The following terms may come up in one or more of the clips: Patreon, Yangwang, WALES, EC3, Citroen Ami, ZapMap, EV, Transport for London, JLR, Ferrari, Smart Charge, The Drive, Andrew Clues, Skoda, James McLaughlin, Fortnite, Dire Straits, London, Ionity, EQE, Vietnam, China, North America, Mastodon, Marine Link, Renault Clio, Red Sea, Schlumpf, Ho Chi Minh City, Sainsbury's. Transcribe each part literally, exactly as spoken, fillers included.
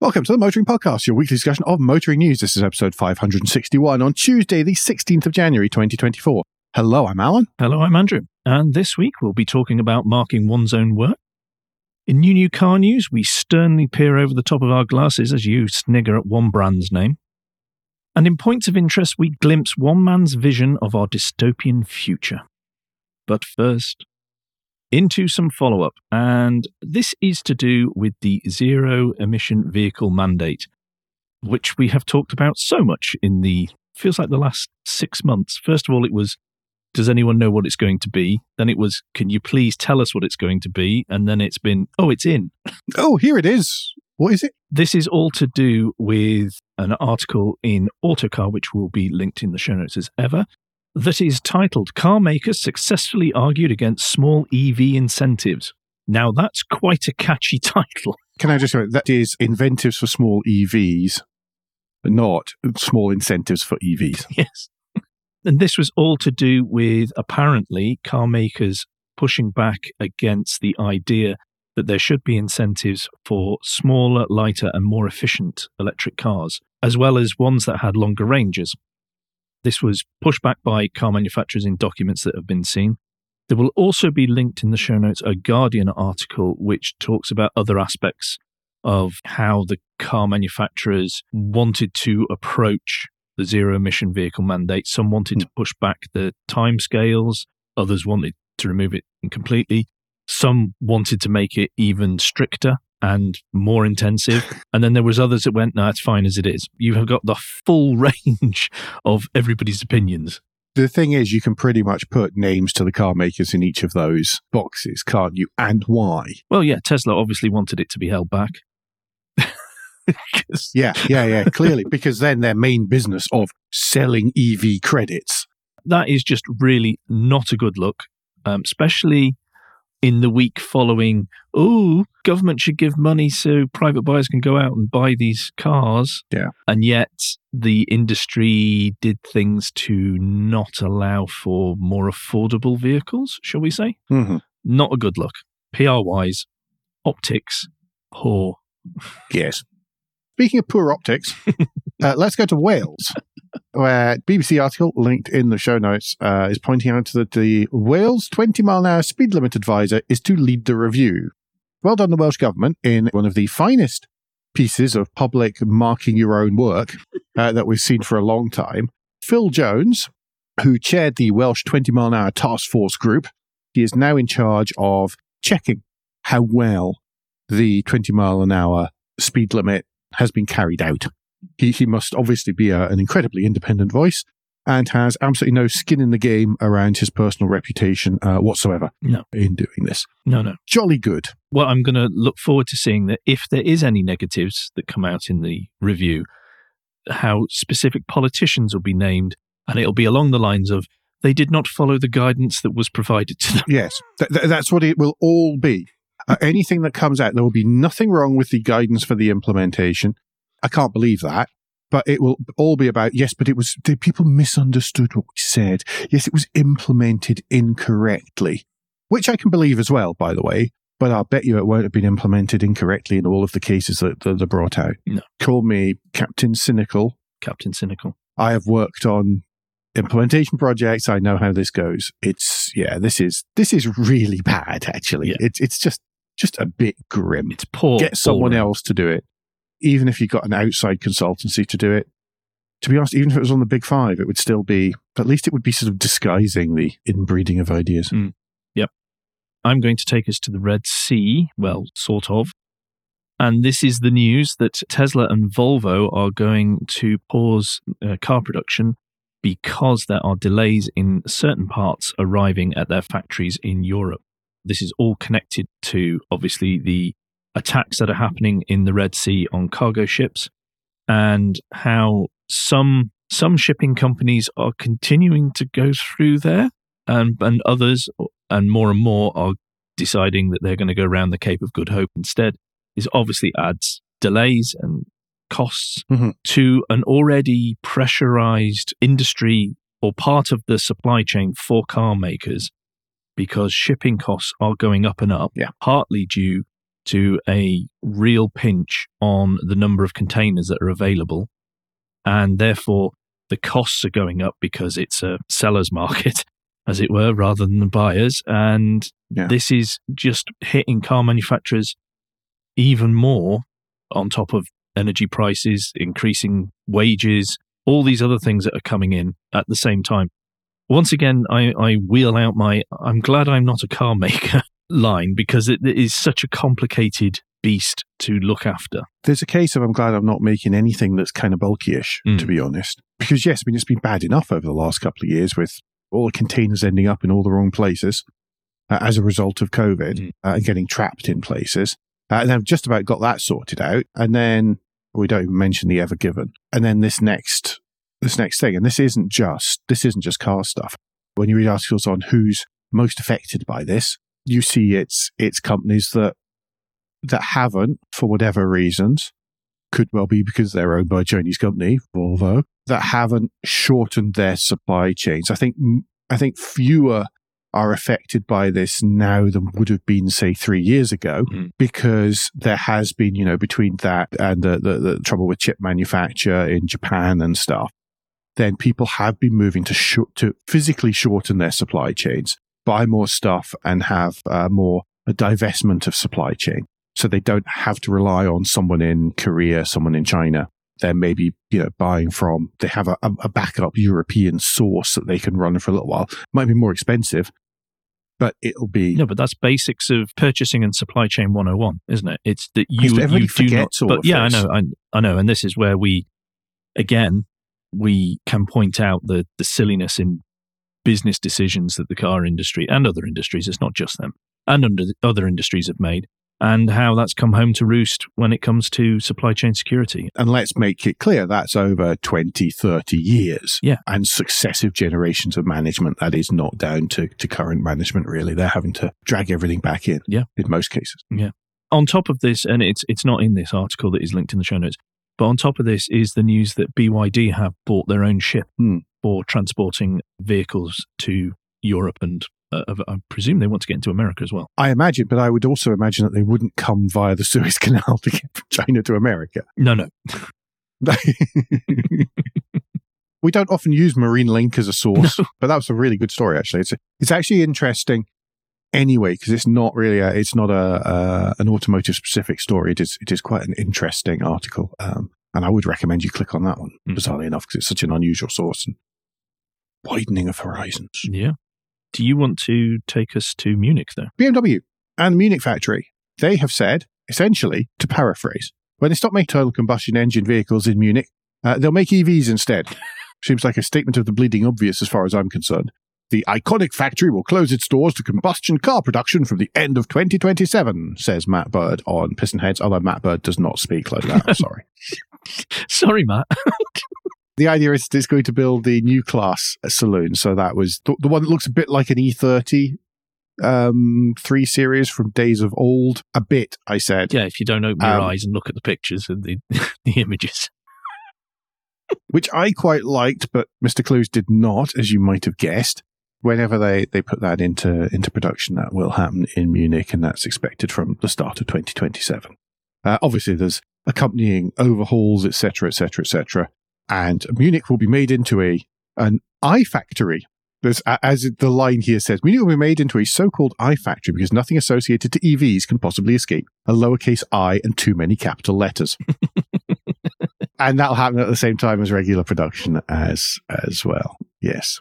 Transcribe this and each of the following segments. Welcome to the Motoring Podcast, your weekly discussion of motoring news. This is episode five hundred sixty-one on Tuesday, the sixteenth of January, twenty twenty-four. Hello, I'm Alan. Hello, I'm Andrew. And this week we'll be talking about marking one's own work. In new new car news, we sternly peer over the top of our glasses as you snigger at one brand's name. And in points of interest, we glimpse one man's vision of our dystopian future. But first, into some follow-up, and this is to do with the zero-emission vehicle mandate, which we have talked about so much in the, feels like the last six months. First of all, it was, does anyone know what it's going to be? Then it was, can you please tell us what it's going to be? And then it's been, oh, it's in. Oh, here it is. What is it? This is all to do with an article in Autocar, which will be linked in the show notes as ever, that is titled, Car Makers Successfully Argued Against Small E V Incentives. Now, that's quite a catchy title. Can I just say, that is incentives for small E Vs, not small incentives for E Vs. Yes. And this was all to do with, apparently, car makers pushing back against the idea that there should be incentives for smaller, lighter, and more efficient electric cars, as well as ones that had longer ranges. This was pushed back by car manufacturers in documents that have been seen. There will also be linked in the show notes a Guardian article which talks about other aspects of how the car manufacturers wanted to approach the zero-emission vehicle mandate. Some wanted to push back the timescales. Others wanted to remove it completely. Some wanted to make it even stricter and more intensive. And then there was others that went, no, it's fine as it is. You have got the full range of everybody's opinions. The thing is, you can pretty much put names to the car makers in each of those boxes, can't you? And why? Well, yeah, Tesla obviously wanted it to be held back. yeah, yeah, yeah, clearly. Because then their main business of selling E V credits. That is just really not a good look, um, especially in the week following, oh, government should give money so private buyers can go out and buy these cars. Yeah. And yet the industry did things to not allow for more affordable vehicles, shall we say? Mm-hmm. Not a good look. P R-wise, optics, poor. Yes. Speaking of poor optics, uh, let's go to Wales, where B B C article linked in the show notes uh, is pointing out that the Wales twenty mile an hour speed limit advisor is to lead the review. Well done, the Welsh government, in one of the finest pieces of public marking your own work uh, that we've seen for a long time. Phil Jones, who chaired the Welsh twenty mile an hour task force group, he is now in charge of checking how well the twenty mile an hour speed limit has been carried out. He he must obviously be a, an incredibly independent voice and has absolutely no skin in the game around his personal reputation uh, whatsoever no. in doing this. No, no. Jolly good. Well, I'm going to look forward to seeing that if there is any negatives that come out in the review, how specific politicians will be named, and it'll be along the lines of, they did not follow the guidance that was provided to them. Yes, th- th- that's what it will all be. Uh, anything that comes out, there will be nothing wrong with the guidance for the implementation. I can't believe that, but it will all be about, yes, but it was, the people misunderstood what we said. Yes, it was implemented incorrectly, which I can believe as well, by the way, but I'll bet you it won't have been implemented incorrectly in all of the cases that, that are brought out. No. Call me Captain Cynical. Captain Cynical. I have worked on implementation projects. I know how this goes. It's, yeah, this is, this is really bad, actually. Yeah. It's, it's just, just a bit grim. It's poor. Get someone boring. else to do it. Even if you got an outside consultancy to do it, to be honest, even if it was on the big five, it would still be, at least it would be sort of disguising the inbreeding of ideas. Mm. Yep. I'm going to take us to the Red Sea, well, sort of. And this is the news that Tesla and Volvo are going to pause uh, car production because there are delays in certain parts arriving at their factories in Europe. This is all connected to, obviously, the attacks that are happening in the Red Sea on cargo ships, and how some some shipping companies are continuing to go through there, and and others, and more and more, are deciding that they're going to go around the Cape of Good Hope instead. This obviously adds delays and costs mm-hmm. to an already pressurized industry or part of the supply chain for car makers, because shipping costs are going up and up, yeah. partly due to a real pinch on the number of containers that are available, and therefore the costs are going up because it's a seller's market, as it were, rather than the buyers. And yeah. this is just hitting car manufacturers even more, on top of energy prices, increasing wages, all these other things that are coming in at the same time. Once again, I, I wheel out my I'm glad I'm not a car maker line, because it, it is such a complicated beast to look after. There's a case of I'm glad I'm not making anything that's kind of bulky-ish, mm. to be honest. Because yes, I mean, it's been bad enough over the last couple of years with all the containers ending up in all the wrong places uh, as a result of COVID mm. uh, and getting trapped in places. Uh, and I've just about got that sorted out. And then we don't even mention the Ever Given. And then this next this next thing, and this isn't just this isn't just car stuff. When you read articles on who's most affected by this, you see it's it's companies that that haven't, for whatever reasons, could well be because they're owned by a Chinese company, Volvo, that haven't shortened their supply chains. I think I think fewer are affected by this now than would have been, say, three years ago, mm. because there has been, you know, between that and the, the, the trouble with chip manufacture in Japan and stuff, then people have been moving to sh- to physically shorten their supply chains, buy more stuff and have uh, more a divestment of supply chain. So they don't have to rely on someone in Korea, someone in China. They're maybe, you know, buying from, they have a, a backup European source that they can run for a little while. Might be more expensive, but it'll be... No, but that's basics of purchasing and supply chain one oh one, isn't it? It's that you, you do not... But yeah, I know, I, I know. And this is where we, again, we can point out the, the silliness in business decisions that the car industry and other industries, it's not just them, and under other industries have made, and how that's come home to roost when it comes to supply chain security. And let's make it clear, that's over twenty, thirty years. Yeah. And successive generations of management. That is not down to, to current management, really. They're having to drag everything back in, yeah. in most cases. Yeah. On top of this, and it's it's not in this article that is linked in the show notes, but on top of this is the news that B Y D have bought their own ship hmm. for transporting vehicles to Europe and Uh, I presume they want to get into America as well. I imagine, but I would also imagine that they wouldn't come via the Suez Canal to get from China to America. No, no. We don't often use Marine Link as a source, no. but that was a really good story, actually. It's a, it's actually interesting anyway, because it's not really, a, it's not a, a an automotive-specific story. It is it is quite an interesting article, um, and I would recommend you click on that one, mm. bizarrely enough, because it's such an unusual source and widening of horizons. Yeah. Do you want to take us to Munich, though? B M W and the Munich factory, they have said, essentially, to paraphrase, when they stop making internal combustion engine vehicles in Munich, uh, they'll make E Vs instead. Seems like a statement of the bleeding obvious as far as I'm concerned. The iconic factory will close its doors to combustion car production from the end of twenty twenty-seven, says Matt Bird on Piston Heads, although Matt Bird does not speak like that. Sorry. Sorry, Matt. The idea is it's going to build the new class saloon. So that was th- the one that looks a bit like an E thirty um, three series from days of old. A bit, I said. Yeah, if you don't open your um, eyes and look at the pictures and the, the images. Which I quite liked, but Mister Clues did not, as you might have guessed. Whenever they, they put that into, into production, that will happen in Munich, and that's expected from the start of twenty twenty-seven. Uh, obviously, there's accompanying overhauls, et cetera, et cetera, et cetera. And Munich will be made into a an iFactory. There's, as the line here says, Munich will be made into a so-called iFactory because nothing associated to E Vs can possibly escape a lowercase I and too many capital letters. And that'll happen at the same time as regular production as as well. Yes.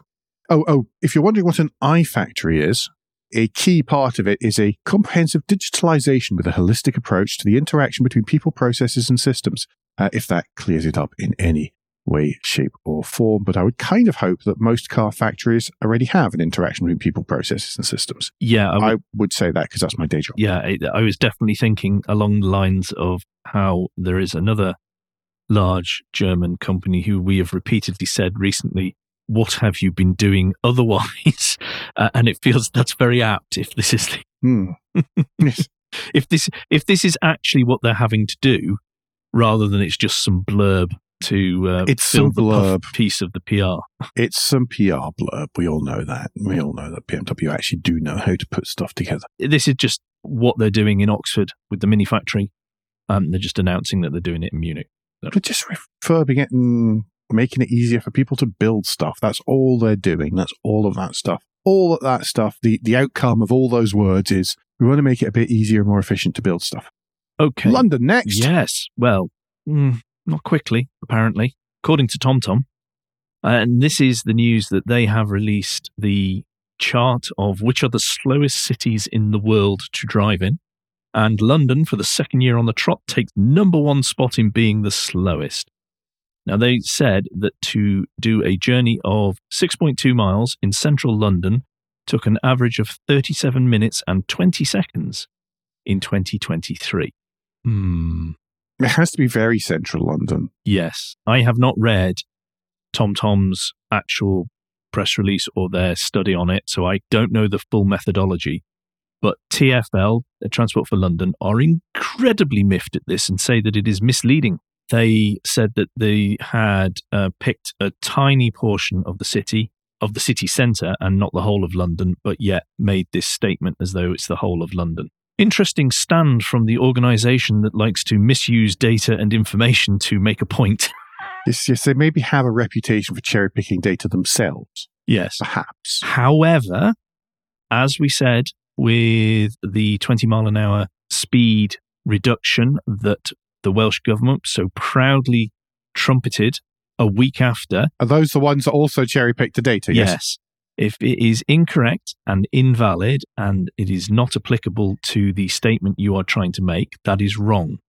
Oh, oh, if you're wondering what an iFactory is, a key part of it is a comprehensive digitalization with a holistic approach to the interaction between people, processes, and systems, uh, if that clears it up in any way, shape, or form. But I would kind of hope that most car factories already have an interaction between people, processes, and systems. Yeah. I, w- I would say that because that's my day job. Yeah, I, I was definitely thinking along the lines of how there is another large German company who we have repeatedly said recently, what have you been doing otherwise? Uh, and it feels that's very apt if this is the- mm. yes. if this if this is actually what they're having to do, rather than it's just some blurb to uh, it's fill some the blurb. Piece of the P R. It's some P R blurb. We all know that. We all know that B M W actually do know how to put stuff together. This is just what they're doing in Oxford with the mini factory. Um, they're just announcing that they're doing it in Munich. So. They're just refurbing it and making it easier for people to build stuff. That's all they're doing. That's all of that stuff. All of that stuff, the, the outcome of all those words is we want to make it a bit easier and more efficient to build stuff. Okay. London next. Yes. Well, mm, not quickly, apparently, according to TomTom. And this is the news that they have released the chart of which are the slowest cities in the world to drive in. And London, for the second year on the trot, takes number one spot in being the slowest. Now, they said that to do a journey of six point two miles in central London took an average of thirty-seven minutes and twenty seconds in twenty twenty-three. Hmm. It has to be very central London. Yes. I have not read TomTom's actual press release or their study on it, so I don't know the full methodology. But T F L, Transport for London, are incredibly miffed at this and say that it is misleading. They said that they had uh, picked a tiny portion of the city, of the city centre, and not the whole of London, but yet made this statement as though it's the whole of London. Interesting stand from the organisation that likes to misuse data and information to make a point. Yes, yes, they maybe have a reputation for cherry-picking data themselves. Yes. Perhaps. However, as we said, with the twenty mile an hour speed reduction that the Welsh government so proudly trumpeted a week after. Are those the ones that also cherry-picked the data? Yes. Yes. If it is incorrect and invalid and it is not applicable to the statement you are trying to make, that is wrong.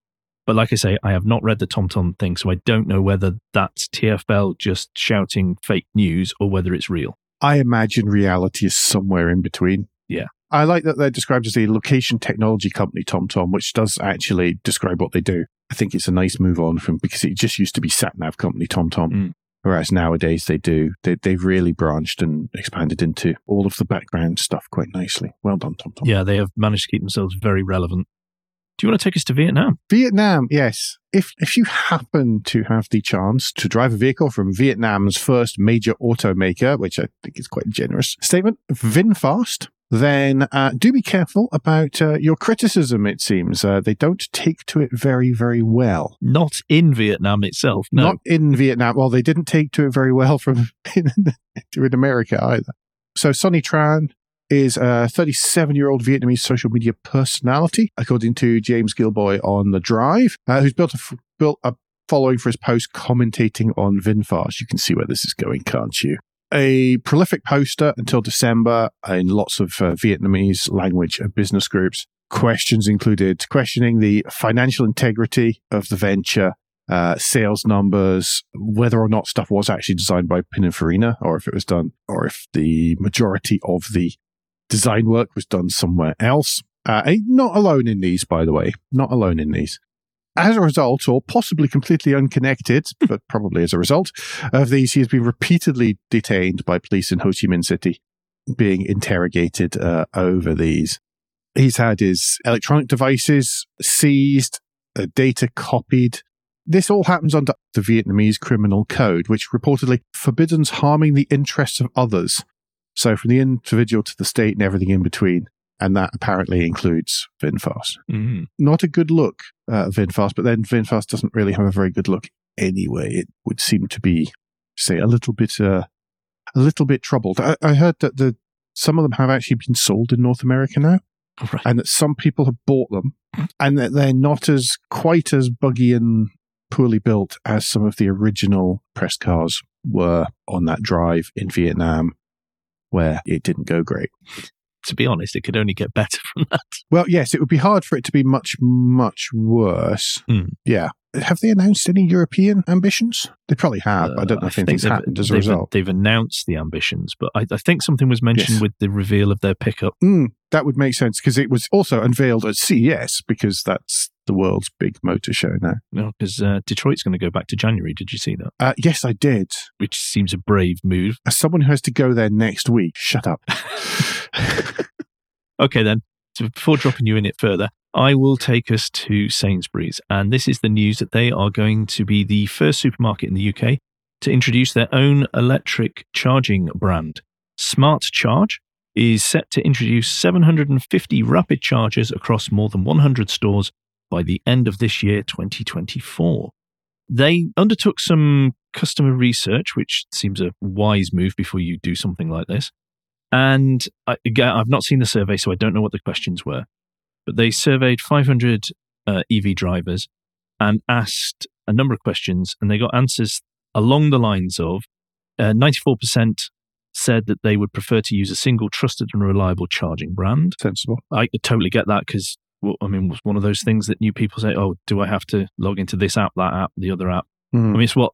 But like I say, I have not read the TomTom thing, so I don't know whether that's T F L just shouting fake news or whether it's real. I imagine reality is somewhere in between. Yeah. I like that they're described as a location technology company, TomTom, which does actually describe what they do. I think it's a nice move on from, because it just used to be sat-nav company, TomTom, mm. whereas nowadays they do. They, they've really branched and expanded into all of the background stuff quite nicely. Well done, TomTom. Yeah, they have managed to keep themselves very relevant. Do you want to take us to Vietnam? Vietnam, yes. If if you happen to have the chance to drive a vehicle from Vietnam's first major automaker, which I think is quite a generous statement, VinFast, then uh, do be careful about uh, your criticism, it seems. Uh, they don't take to it very, very well. Not in Vietnam itself, no. Not in Vietnam. Well, they didn't take to it very well from in, in America either. So Sonny Tran is a thirty-seven-year-old Vietnamese social media personality, according to James Gilboy on The Drive, uh, who's built a, f- built a following for his post commentating on VinFast. You can see where this is going, can't you? A prolific poster until December in lots of uh, Vietnamese language and business groups. Questions included questioning the financial integrity of the venture, uh, sales numbers, whether or not stuff was actually designed by Pininfarina, or if it was done, or if the majority of the design work was done somewhere else. Uh, not alone in these, by the way. Not alone in these. As a result, or possibly completely unconnected, but probably as a result of these, he has been repeatedly detained by police in Ho Chi Minh City, being interrogated uh, over these. He's had his electronic devices seized, uh, data copied. This all happens under the Vietnamese Criminal Code, which reportedly forbids harming the interests of others. So from the individual to the state and everything in between. And that apparently includes VinFast. Mm. Not a good look, uh, VinFast, but then VinFast doesn't really have a very good look anyway. It would seem to be, say, a little bit, uh, a little bit troubled. I, I heard that the some of them have actually been sold in North America now, right. And that some people have bought them, and that they're not as quite as buggy and poorly built as some of the original press cars were on that drive in Vietnam, where it didn't go great. To be honest, it could only get better from that. Well, yes, it would be hard for it to be much, much worse. Mm. Yeah. Have they announced any European ambitions? They probably have. Uh, I don't know I if anything's happened as a result. They've announced the ambitions, but I, I think something was mentioned yes. with the reveal of their pickup. Mm, that would make sense, because it was also unveiled at C E S, because that's the world's big motor show now. No, because uh, Detroit's going to go back to January. Did you see that? Uh, yes, I did. Which seems a brave move. As someone who has to go there next week, shut up. Okay, then. So before dropping you in it further, I will take us to Sainsbury's. And this is the news that they are going to be the first supermarket in the U K to introduce their own electric charging brand, Smart Charge, is set to introduce seven hundred fifty rapid chargers across more than one hundred stores by the end of this year, twenty twenty-four. They undertook some customer research, which seems a wise move before you do something like this. And I, again, I've not seen the survey, so I don't know what the questions were. But they surveyed five hundred uh, E V drivers and asked a number of questions, and they got answers along the lines of uh, ninety-four percent said that they would prefer to use a single trusted and reliable charging brand. Sensible. I totally get that because, well, I mean, it's one of those things that new people say, oh, do I have to log into this app, that app, the other app? Mm. I mean, it's what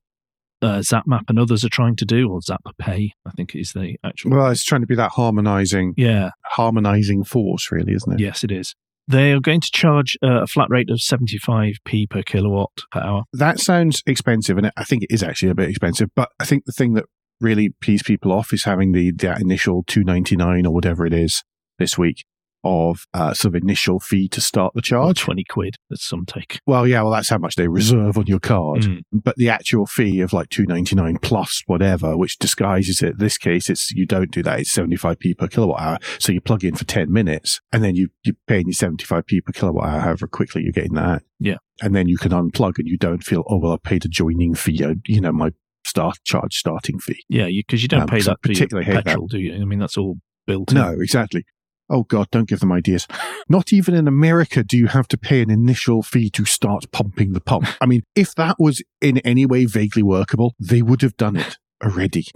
uh, ZapMap and others are trying to do, or ZapPay, I think is the actual... Well, it's trying to be that harmonizing, yeah. harmonizing force, really, isn't it? Yes, it is. They are going to charge a flat rate of seventy-five p per kilowatt per hour. That sounds expensive, and I think it is actually a bit expensive, but I think the thing that really pees people off is having the that initial two ninety-nine or whatever it is this week of uh, sort of initial fee to start the charge. Or twenty quid, that's some take. Well, yeah, well, that's how much they reserve on your card. Mm. But the actual fee of like two ninety-nine plus whatever, which disguises it. In this case, it's you don't do that. It's seventy-five p per kilowatt hour. So you plug in for ten minutes and then you, you're paying your seventy-five p per kilowatt hour, however quickly you're getting that. Yeah. And then you can unplug and you don't feel, oh, well, I paid a joining fee. I, you know, my start charge starting fee. Yeah, because you, you don't um, pay that for your petrol, do you? I mean, that's all built in. No, exactly. Oh, God, don't give them ideas. Not even in America do you have to pay an initial fee to start pumping the pump. I mean, if that was in any way vaguely workable, they would have done it already.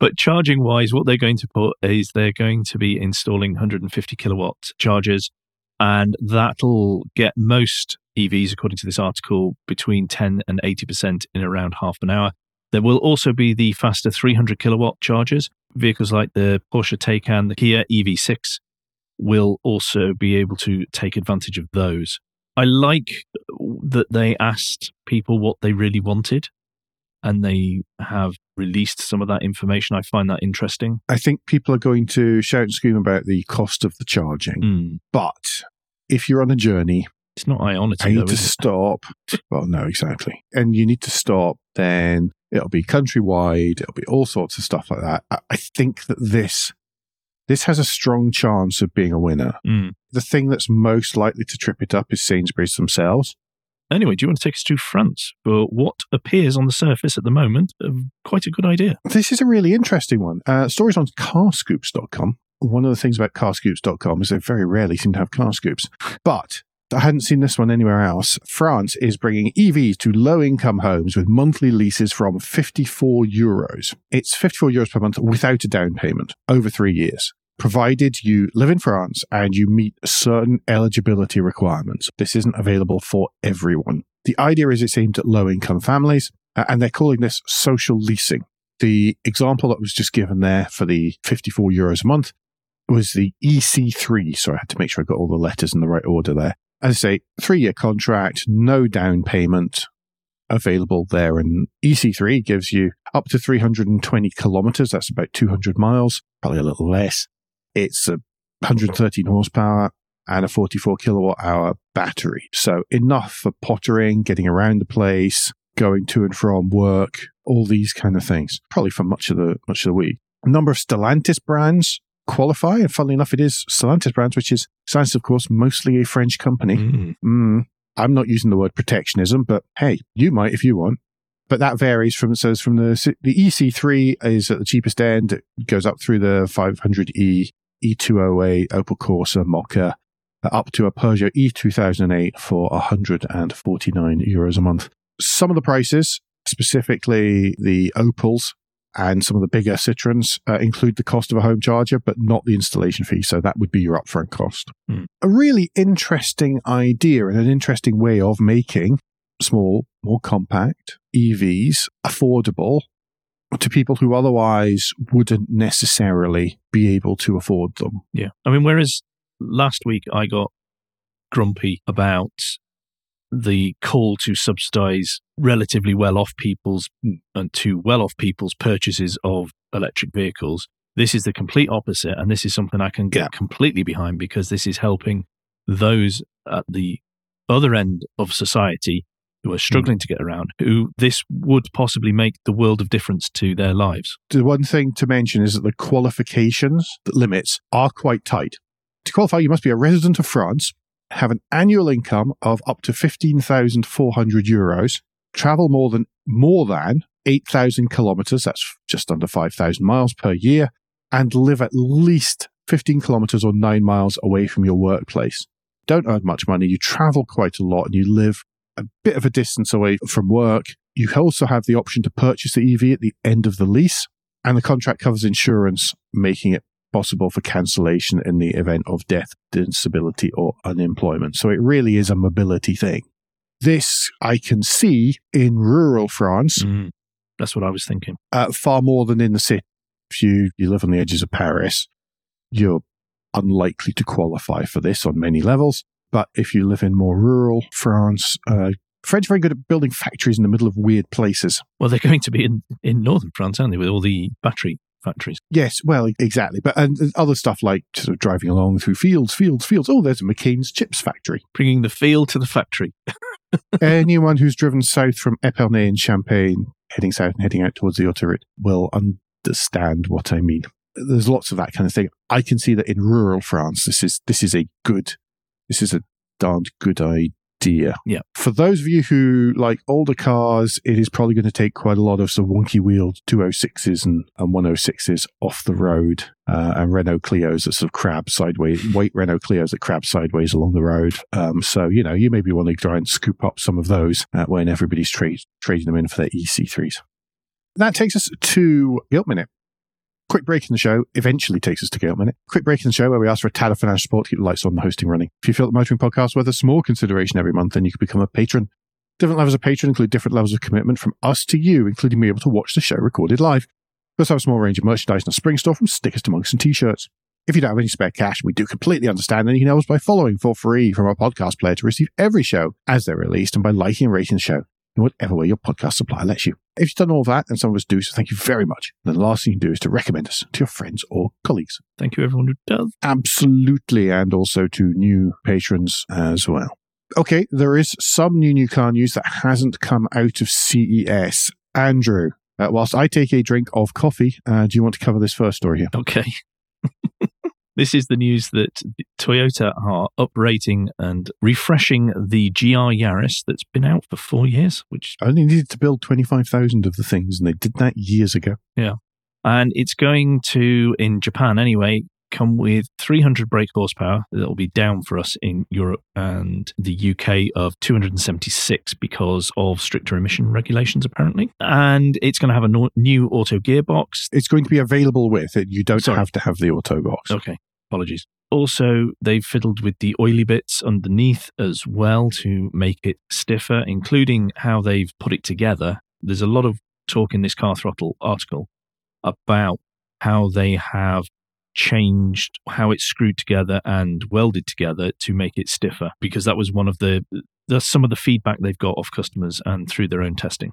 But charging-wise, what they're going to put is they're going to be installing one hundred fifty kilowatt chargers, and that'll get most E Vs, according to this article, between ten and eighty percent in around half an hour. There will also be the faster three hundred kilowatt chargers. Vehicles like the Porsche Taycan, the Kia E V six will also be able to take advantage of those. I like that they asked people what they really wanted and they have released some of that information. I find that interesting. I think people are going to shout and scream about the cost of the charging, mm. but if you're on a journey... It's not Ionity, I need though, to stop. Well, no, exactly. And you need to stop, then it'll be countrywide, it'll be all sorts of stuff like that. I, I think that this this has a strong chance of being a winner. Mm. The thing that's most likely to trip it up is Sainsbury's themselves. Anyway, do you want to take us to France for what appears on the surface at the moment uh, quite a good idea? This is a really interesting one. Uh, stories on car scoops dot com. One of the things about car scoops dot com is they very rarely seem to have car scoops. But... I hadn't seen this one anywhere else. France is bringing E Vs to low-income homes with monthly leases from fifty-four euros. It's fifty-four euros per month without a down payment over three years, provided you live in France and you meet certain eligibility requirements. This isn't available for everyone. The idea is it's aimed at low-income families, and they're calling this social leasing. The example that was just given there for the fifty-four euros a month was the E C three. So I had to make sure I got all the letters in the right order there. As I say, three-year contract, no down payment available there. And E C three gives you up to three hundred twenty kilometers. That's about two hundred miles, probably a little less. It's a one hundred thirteen horsepower and a forty-four kilowatt hour battery. So enough for pottering, getting around the place, going to and from work, all these kind of things, probably for much of the much of the week. A number of Stellantis brands qualify, and funnily enough, it is Stellantis brands, which is Stellantis, of course, mostly a French company. Mm. Mm. I'm not using the word protectionism, but hey, you might if you want. But that varies from so from the the E C three is at the cheapest end. It goes up through the five hundred E, E two oh eight, Opel Corsa, Mokka, up to a Peugeot E two thousand eight for one hundred forty-nine euros a month. Some of the prices, specifically the Opels, and some of the bigger Citroens uh, include the cost of a home charger, but not the installation fee. So that would be your upfront cost. Mm. A really interesting idea and an interesting way of making small, more compact E Vs affordable to people who otherwise wouldn't necessarily be able to afford them. Yeah. I mean, whereas last week I got grumpy about the call to subsidize relatively well-off people's and to well-off people's purchases of electric vehicles. This is the complete opposite, and this is something I can get yeah. completely behind because this is helping those at the other end of society who are struggling to get around, who this would possibly make the world of difference to their lives. The one thing to mention is that the qualifications, the limits, are quite tight. To qualify, you must be a resident of France, have an annual income of up to fifteen thousand four hundred euros, travel more than more than eight thousand kilometers, that's just under five thousand miles per year, and live at least fifteen kilometers or nine miles away from your workplace. Don't earn much money, you travel quite a lot, and you live a bit of a distance away from work. You also have the option to purchase the E V at the end of the lease, and the contract covers insurance, making it possible for cancellation in the event of death, disability, or unemployment. So it really is a mobility thing. This I can see in rural France. Mm, that's what I was thinking. Uh, far more than in the city. If you, you live on the edges of Paris, you're unlikely to qualify for this on many levels. But if you live in more rural France, uh, French are very good at building factories in the middle of weird places. Well, they're going to be in, in northern France, aren't they, with all the battery factories? Yes, well, exactly. But and, and other stuff like sort of driving along through fields, fields, fields. Oh, there's a McCain's chips factory. Bringing the field to the factory. Anyone who's driven south from Epernay in Champagne, heading south and heading out towards the Autoroute, will understand what I mean. There's lots of that kind of thing. I can see that in rural France, this is this is a good... This is a darned good idea. Yeah. For those of you who like older cars, it is probably going to take quite a lot of some wonky-wheeled two oh sixes and, and one oh sixes off the road, uh, and Renault Clios that sort of crab sideways, white Renault Clios that crab sideways along the road. Um, so, you know, you maybe want to try and scoop up some of those uh, when everybody's tra- trading them in for their E C threes. That takes us to Guilt Minute. Quick break in the show eventually takes us to Guilt Minute. Quick break in the show where we ask for a tad of financial support to keep the lights on, the hosting running. If you feel the Motoring Podcast worth a small consideration every month, then you can become a patron. Different levels of patron include different levels of commitment from us to you, including being able to watch the show recorded live. We also have a small range of merchandise in the spring store, from stickers to mugs and t-shirts. If you don't have any spare cash, we do completely understand, and you can help us by following for free from our podcast player to receive every show as they're released, and by liking and rating the show in whatever way your podcast supplier lets you. If you've done all that, and some of us do, so thank you very much. And then the last thing you can do is to recommend us to your friends or colleagues. Thank you, everyone who does. Absolutely, and also to new patrons as well. Okay, there is some new new car news that hasn't come out of C E S. Andrew, uh, whilst I take a drink of coffee, uh, do you want to cover this first story here? Okay. This is the news that Toyota are uprating and refreshing the G R Yaris that's been out for four years, which... I only needed to build twenty-five thousand of the things, and they did that years ago. Yeah. And it's going to, in Japan anyway, come with three hundred brake horsepower. That'll be down for us in Europe and the U K of two hundred seventy-six because of stricter emission regulations, apparently. And it's going to have a no- new auto gearbox. It's going to be available with it. You don't Sorry. have to have the auto box. Okay. Apologies. Also, they've fiddled with the oily bits underneath as well to make it stiffer, including how they've put it together. There's a lot of talk in this Car Throttle article about how they have changed how it's screwed together and welded together to make it stiffer, because that was one of the, that's some of the feedback they've got off customers and through their own testing.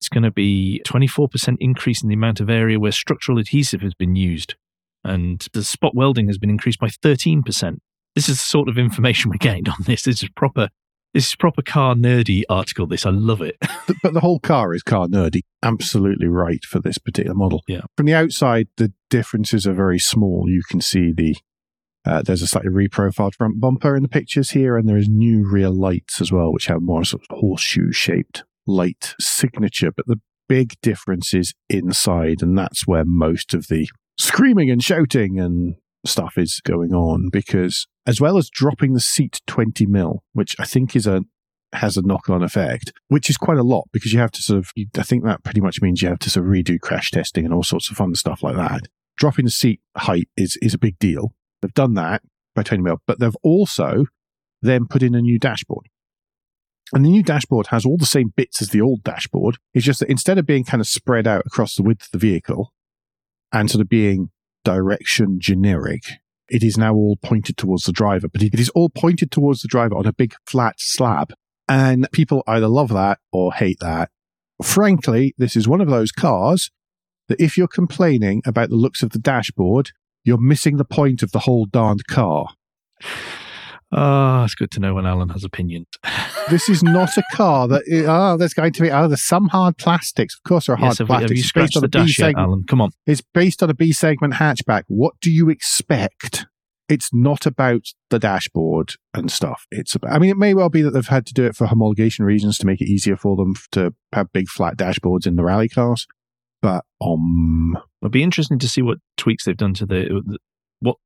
It's going to be twenty-four percent increase in the amount of area where structural adhesive has been used. And the spot welding has been increased by thirteen percent. This is the sort of information we gained on this. This is proper, this is proper car nerdy article, this. I love it. But the whole car is car nerdy. Absolutely right for this particular model. Yeah. From the outside, the differences are very small. You can see the, uh, there's a slightly reprofiled front bumper in the pictures here, and there is new rear lights as well, which have more sort of horseshoe-shaped light signature. But the big difference is inside, and that's where most of the screaming and shouting and stuff is going on, because as well as dropping the seat twenty mil, which I think is a has a knock-on effect, which is quite a lot, because you have to sort of, I think that pretty much means you have to sort of redo crash testing and all sorts of fun stuff like that. Dropping the seat height is is a big deal. They've done that by twenty mil, but they've also then put in a new dashboard. And the new dashboard has all the same bits as the old dashboard. It's just that instead of being kind of spread out across the width of the vehicle, and sort of being direction generic, it is now all pointed towards the driver. But it is all pointed towards the driver on a big flat slab. And people either love that or hate that. Frankly, this is one of those cars that if you're complaining about the looks of the dashboard, you're missing the point of the whole darned car. Ah, uh, it's good to know when Alan has opinions. This is not a car that, ah, oh, there's going to be, oh, there's some hard plastics. Of course there are hard yes, have plastics. We, have you scratched the dash yet, Alan? Come on. It's based on a B-segment hatchback. What do you expect? It's not about the dashboard and stuff. It's about, I mean, it may well be that they've had to do it for homologation reasons to make it easier for them to have big flat dashboards in the rally cars. But, um... it'll be interesting to see what tweaks they've done to the... the what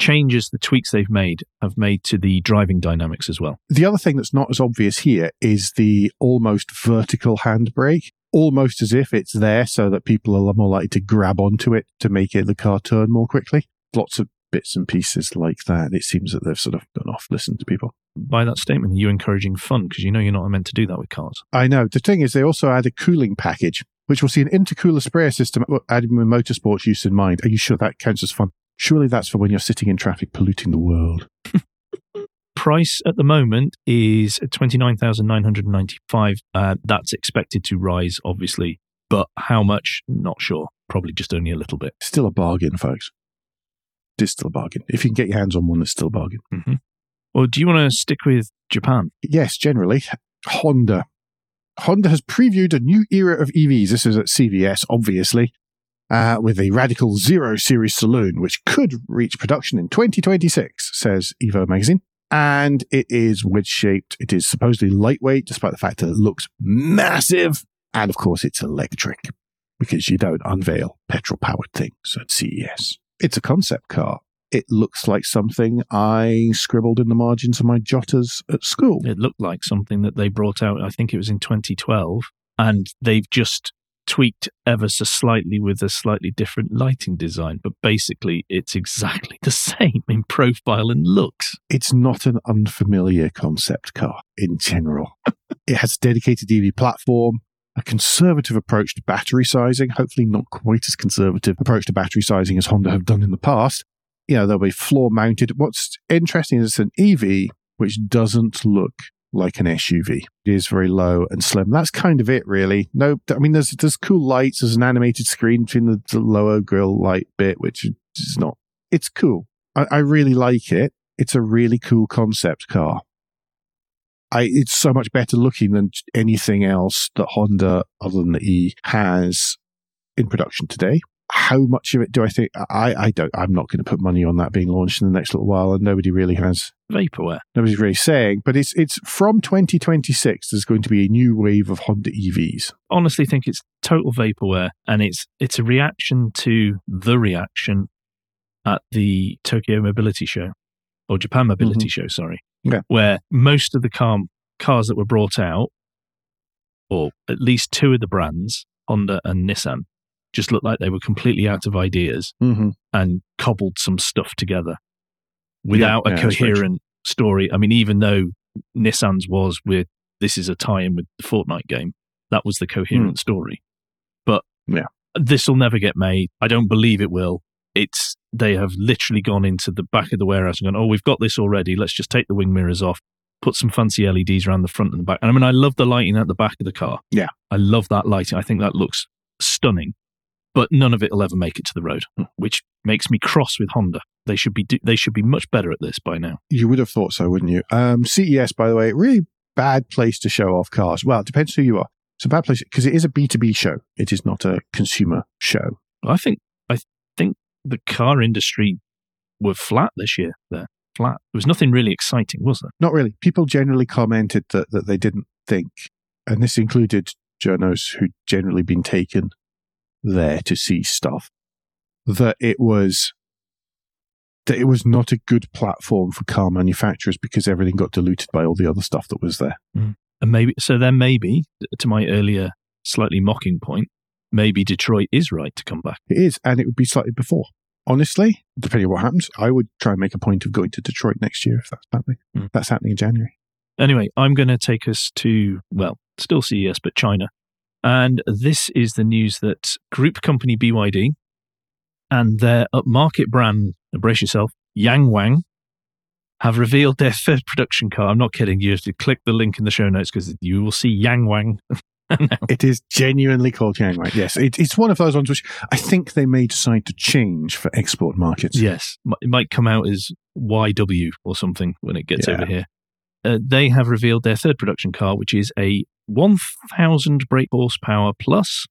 changes the tweaks they've made have made to the driving dynamics as well. The other thing that's not as obvious here is the almost vertical handbrake, almost as if it's there so that people are more likely to grab onto it to make it the car turn more quickly. Lots of bits and pieces like that. It seems that they've sort of gone off, listened to people. By that statement, are you encouraging fun? Because you know you're not meant to do that with cars. I know. The thing is, they also add a cooling package, which will see an intercooler sprayer system added with motorsports use in mind. Are you sure that counts as fun? Surely that's for when you're sitting in traffic polluting the world. Price at the moment is twenty-nine thousand nine hundred ninety-five dollars. Uh, that's expected to rise, obviously. But how much? Not sure. Probably just only a little bit. Still a bargain, folks. It's still a bargain. If you can get your hands on one, it's still a bargain. Mm-hmm. Well, do you want to stick with Japan? Yes, generally. Honda. Honda has previewed a new era of E Vs. This is at C V S, obviously. Uh, with the Radical Zero Series Saloon, which could reach production in twenty twenty-six, says Evo magazine. And it is wedge-shaped. It is supposedly lightweight, despite the fact that it looks massive. And, of course, it's electric, because you don't unveil petrol-powered things at C E S. It's a concept car. It looks like something I scribbled in the margins of my jotters at school. It looked like something that they brought out, I think it was in twenty twelve, and they've just tweaked ever so slightly with a slightly different lighting design, but basically it's exactly the same in profile and looks. It's not an unfamiliar concept car in general. It has a dedicated E V platform, a conservative approach to battery sizing, hopefully not quite as conservative approach to battery sizing as Honda have done in the past. You know, they'll be floor mounted. What's interesting is it's an E V which doesn't look like an S U V. It is very low and slim. That's kind of it, really. No, I mean, there's there's cool lights. There's an animated screen between the, the lower grill light bit, which is not... It's cool. I, I really like it. It's a really cool concept car. I, it's so much better looking than anything else that Honda, other than the E, has in production today. How much of it do I think? I, I don't, I'm not going to put money on that being launched in the next little while, and nobody really has. Vaporware. Nobody's really saying, but it's it's from twenty twenty-six, there's going to be a new wave of Honda E Vs. Honestly think it's total vaporware, and it's it's a reaction to the reaction at the Tokyo Mobility Show, or Japan Mobility mm-hmm. Show, sorry, yeah. Where most of the car, cars that were brought out, or at least two of the brands, Honda and Nissan, just looked like they were completely out of ideas mm-hmm. and cobbled some stuff together without yeah, yeah, a coherent story. I mean, even though Nissan's was with, this is a tie-in with the Fortnite game, that was the coherent mm. story. But yeah. This will never get made. I don't believe it will. It's they have literally gone into the back of the warehouse and gone, oh, we've got this already. Let's just take the wing mirrors off, put some fancy L E Ds around the front and the back. And I mean, I love the lighting at the back of the car. Yeah. I love that lighting. I think that looks stunning. But none of it will ever make it to the road, which makes me cross with Honda. They should be do- they should be much better at this by now. You would have thought so, wouldn't you? Um, C E S, by the way, really bad place to show off cars. Well, it depends who you are. It's a bad place because it is a B two B show. It is not a consumer show. I think I th- think the car industry were flat this year. There, flat. There was nothing really exciting, was there? Not really. People generally commented that that they didn't think, and this included journos who'd generally been taken there to see stuff, that it was that it was not a good platform for car manufacturers because everything got diluted by all the other stuff that was there. Mm. And maybe so then maybe, to my earlier slightly mocking point, maybe Detroit is right to come back. It is, and it would be slightly before. Honestly, depending on what happens, I would try and make a point of going to Detroit next year if that's happening. Mm. That's happening in January. Anyway, I'm going to take us to, well, still C E S, but China. And this is the news that group company B Y D and their upmarket brand, brace yourself, Yangwang, have revealed their third production car. I'm not kidding. You have to click the link in the show notes because you will see Yangwang. It is genuinely called Yangwang. Yes, it, it's one of those ones which I think they may decide to change for export markets. Yes, it might come out as Y W or something when it gets yeah. over here. Uh, they have revealed their third production car, which is a one thousand brake horsepower plus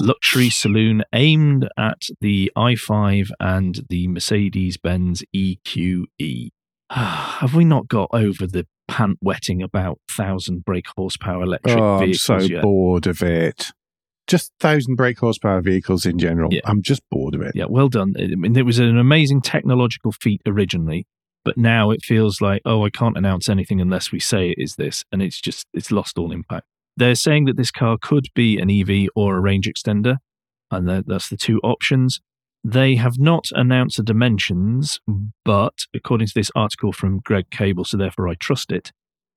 luxury saloon aimed at the i five and the Mercedes-Benz E Q E. Have we not got over the pant-wetting about one thousand brake horsepower electric oh, vehicles I'm so yet? bored of it. Just one thousand brake horsepower vehicles in general. Yeah. I'm just bored of it. Yeah, well done. I mean, it was an amazing technological feat originally, but now it feels like, oh, I can't announce anything unless we say it is this, and it's just, it's lost all impact. They're saying that this car could be an E V or a range extender, and that's the two options. They have not announced the dimensions, but according to this article from Greg Cable, so therefore I trust it,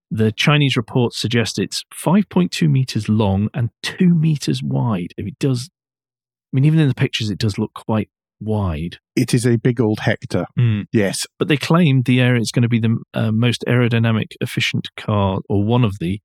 the Chinese report suggests it's five point two meters long and two meters wide. It does, I mean, even in the pictures, it does look quite wide. It is a big old hectare, mm. yes. But they claim the area is going to be the uh, most aerodynamic efficient car, or one of the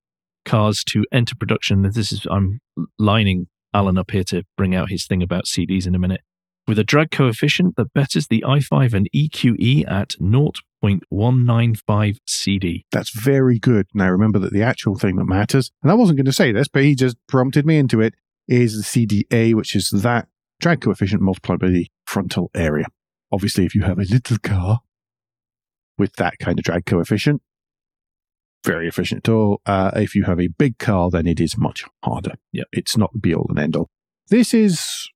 cars to enter production. This is, I'm lining Alan up here to bring out his thing about C Ds in a minute. With a drag coefficient that betters the i five and E Q E at zero point one nine five C D. That's very good. Now remember that the actual thing that matters, and I wasn't going to say this, but he just prompted me into it, is the C D A, which is that drag coefficient multiplied by the frontal area. Obviously, if you have a little car with that kind of drag coefficient, very efficient at all. Uh, if you have a big car, then it is much harder. Yeah, it's not the be all and end all. This is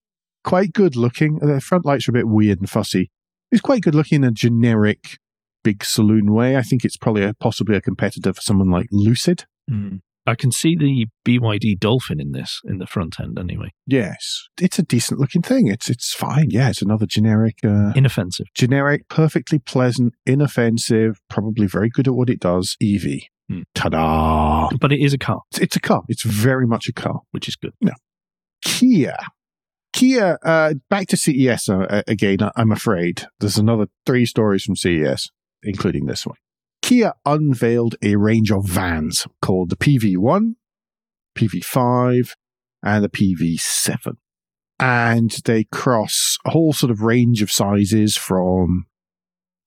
quite good looking. The front lights are a bit weird and fussy. It's quite good looking in a generic big saloon way. I think it's probably a, possibly a competitor for someone like Lucid. Mm. I can see the B Y D Dolphin in this, in the front end anyway. Yes. It's a decent looking thing. It's it's fine. Yeah, it's another generic... Uh, inoffensive. Generic, perfectly pleasant, inoffensive, probably very good at what it does, E V. Mm. Ta-da! But it is a car. It's, it's a car. It's very much a car. Which is good. No. Kia. Kia, uh, back to C E S uh, again, I'm afraid. There's another three stories from C E S, including this one. Kia unveiled a range of vans called the P V one, P V five, and the P V seven. And they cross a whole sort of range of sizes from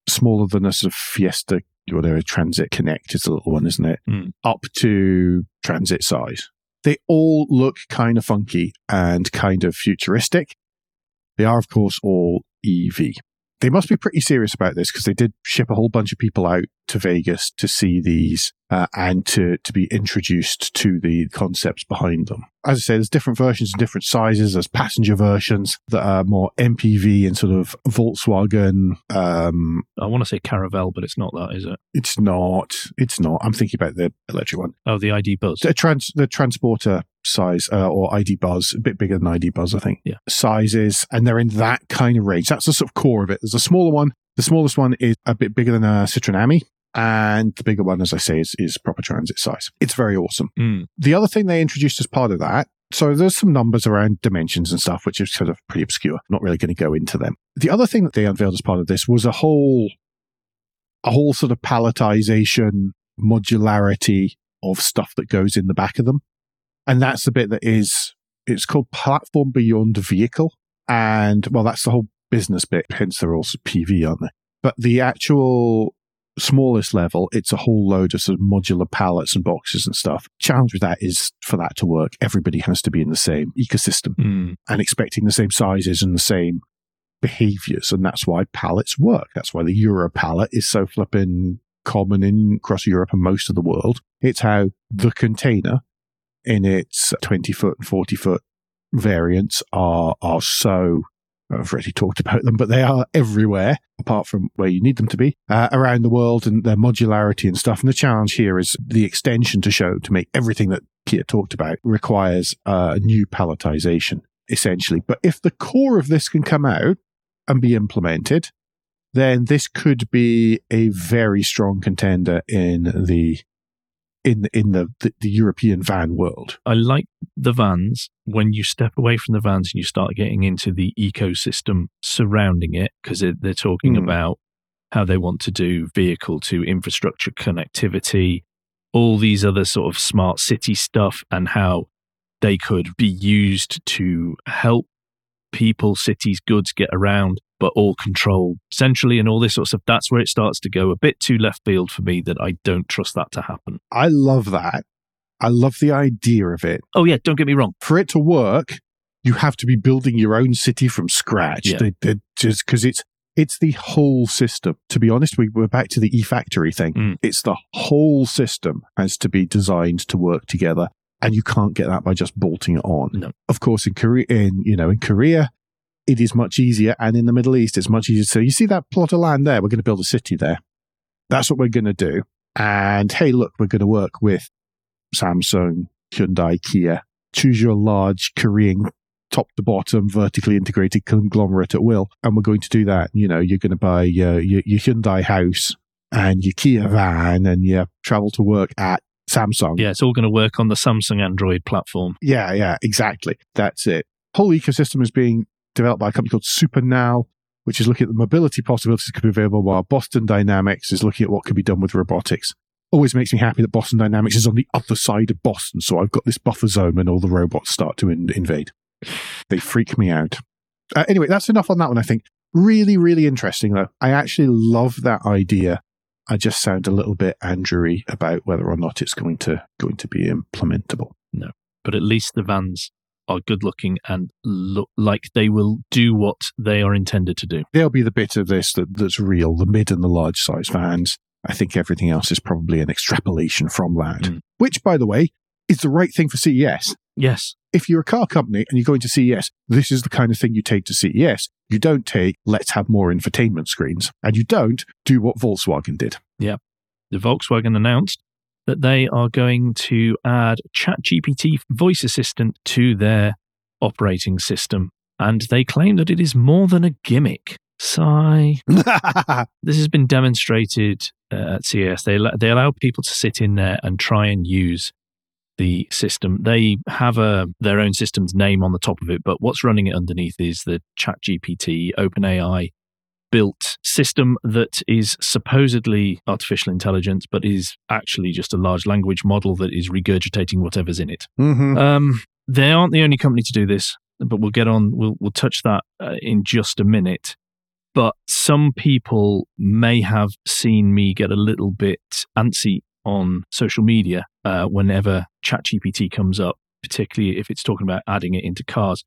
smaller than a sort of Fiesta, whatever, Transit Connect is the little one, isn't it? Mm. Up to Transit size. They all look kind of funky and kind of futuristic. They are, of course, all E V. They must be pretty serious about this because they did ship a whole bunch of people out to Vegas to see these uh, and to, to be introduced to the concepts behind them. As I say, there's different versions and different sizes. There's passenger versions that are more M P V and sort of Volkswagen. Um, I want to say Caravelle, but it's not that, is it? It's not. It's not. I'm thinking about the electric one. Oh, the I D Buzz. The, trans- the Transporter size uh, or I D Buzz, a bit bigger than I D Buzz, I think. Yeah. Sizes, and they're in that kind of range. That's the sort of core of it. There's a smaller one. The smallest one is a bit bigger than a Citroen Ami, and the bigger one, as I say, is, is proper Transit size. It's very awesome. Mm. The other thing they introduced as part of that, so there's some numbers around dimensions and stuff, which is sort of pretty obscure. Not really going to go into them. The other thing that they unveiled as part of this was a whole, a whole sort of palletization, modularity of stuff that goes in the back of them. And that's the bit that is, it's called Platform Beyond Vehicle. And, well, that's the whole business bit, hence they're also P V, aren't they? But the actual smallest level, it's a whole load of sort of modular pallets and boxes and stuff. Challenge with that is for that to work, everybody has to be in the same ecosystem mm. and expecting the same sizes and the same behaviors. And that's why pallets work. That's why the Euro pallet is so flipping common in across Europe and most of the world. It's how the container in its twenty foot and forty foot variants are are so, I've already talked about them, but they are everywhere apart from where you need them to be uh, around the world, and their modularity and stuff. And the challenge here is the extension to show to make everything that Kia talked about requires a uh, new palletization essentially. But if the core of this can come out and be implemented, then this could be a very strong contender in the in in the, the, the European van world. I like the vans. When you step away from the vans and you start getting into the ecosystem surrounding it, because they're, they're talking mm. about how they want to do vehicle to infrastructure connectivity, all these other sort of smart city stuff, and how they could be used to help people, cities, goods get around, but all controlled centrally and all this sort of stuff, that's where it starts to go a bit too left field for me, that I don't trust that to happen. I love that. I love the idea of it. Oh yeah, don't get me wrong. For it to work, you have to be building your own city from scratch. Yeah. They, they just because it's it's the whole system. To be honest, we, we're back to the e-factory thing. Mm. It's the whole system has to be designed to work together, and you can't get that by just bolting it on. No. Of course, in Korea, in you know, in Korea, it is much easier, and in the Middle East, it's much easier. So you see that plot of land there? We're going to build a city there. That's what we're going to do. And hey, look, we're going to work with Samsung, Hyundai, Kia. Choose your large Korean, top to bottom, vertically integrated conglomerate at will, and we're going to do that. You know, you're going to buy uh, your, your Hyundai house and your Kia van and your travel to work at Samsung. Yeah, it's all going to work on the Samsung Android platform. Yeah, yeah, exactly. That's it. Whole ecosystem is being developed by a company called SuperNow, which is looking at the mobility possibilities that could be available, while Boston Dynamics is looking at what could be done with robotics. Always makes me happy that Boston Dynamics is on the other side of Boston, so I've got this buffer zone when all the robots start to in- invade. They freak me out. Uh, anyway, that's enough on that one, I think. Really, really interesting, though. I actually love that idea. I just sound a little bit Andrewy about whether or not it's going to going to be implementable. No, but at least the vans are good-looking and look like they will do what they are intended to do. There'll be the bit of this that, that's real, the mid and the large-size vans. I think everything else is probably an extrapolation from that, mm. which, by the way, is the right thing for C E S. Yes. If you're a car company and you're going to C E S, this is the kind of thing you take to C E S. You don't take, let's have more infotainment screens. And you don't do what Volkswagen did. Yeah. The Volkswagen announced that they are going to add ChatGPT voice assistant to their operating system. And they claim that it is more than a gimmick. Sigh. This has been demonstrated uh, at C E S. They, they allow people to sit in there and try and use the system. They have a their own system's name on the top of it, but what's running it underneath is the ChatGPT OpenAI built system that is supposedly artificial intelligence, but is actually just a large language model that is regurgitating whatever's in it. Mm-hmm. Um, they aren't the only company to do this, but we'll get on. We'll we'll touch that uh, in just a minute. But some people may have seen me get a little bit antsy on social media uh, whenever ChatGPT comes up, particularly if it's talking about adding it into cars.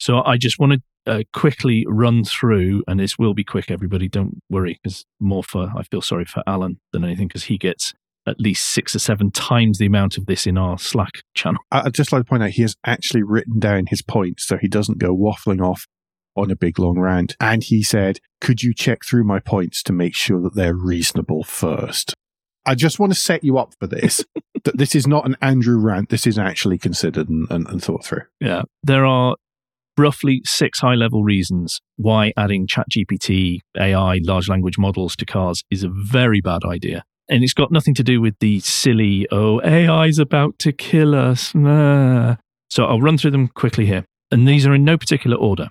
So I just want to uh, quickly run through, and this will be quick, everybody, don't worry, because more for, I feel sorry for Alan than anything, because he gets at least six or seven times the amount of this in our Slack channel. I'd just like to point out, he has actually written down his points, so he doesn't go waffling off on a big long rant. And he said, could you check through my points to make sure that they're reasonable first? I just want to set you up for this, that this is not an Andrew rant. This is actually considered and, and, and thought through. Yeah. There are roughly six high-level reasons why adding ChatGPT, A I, large language models to cars is a very bad idea. And it's got nothing to do with the silly, oh, A I's about to kill us. Nah. So I'll run through them quickly here. And these are in no particular order.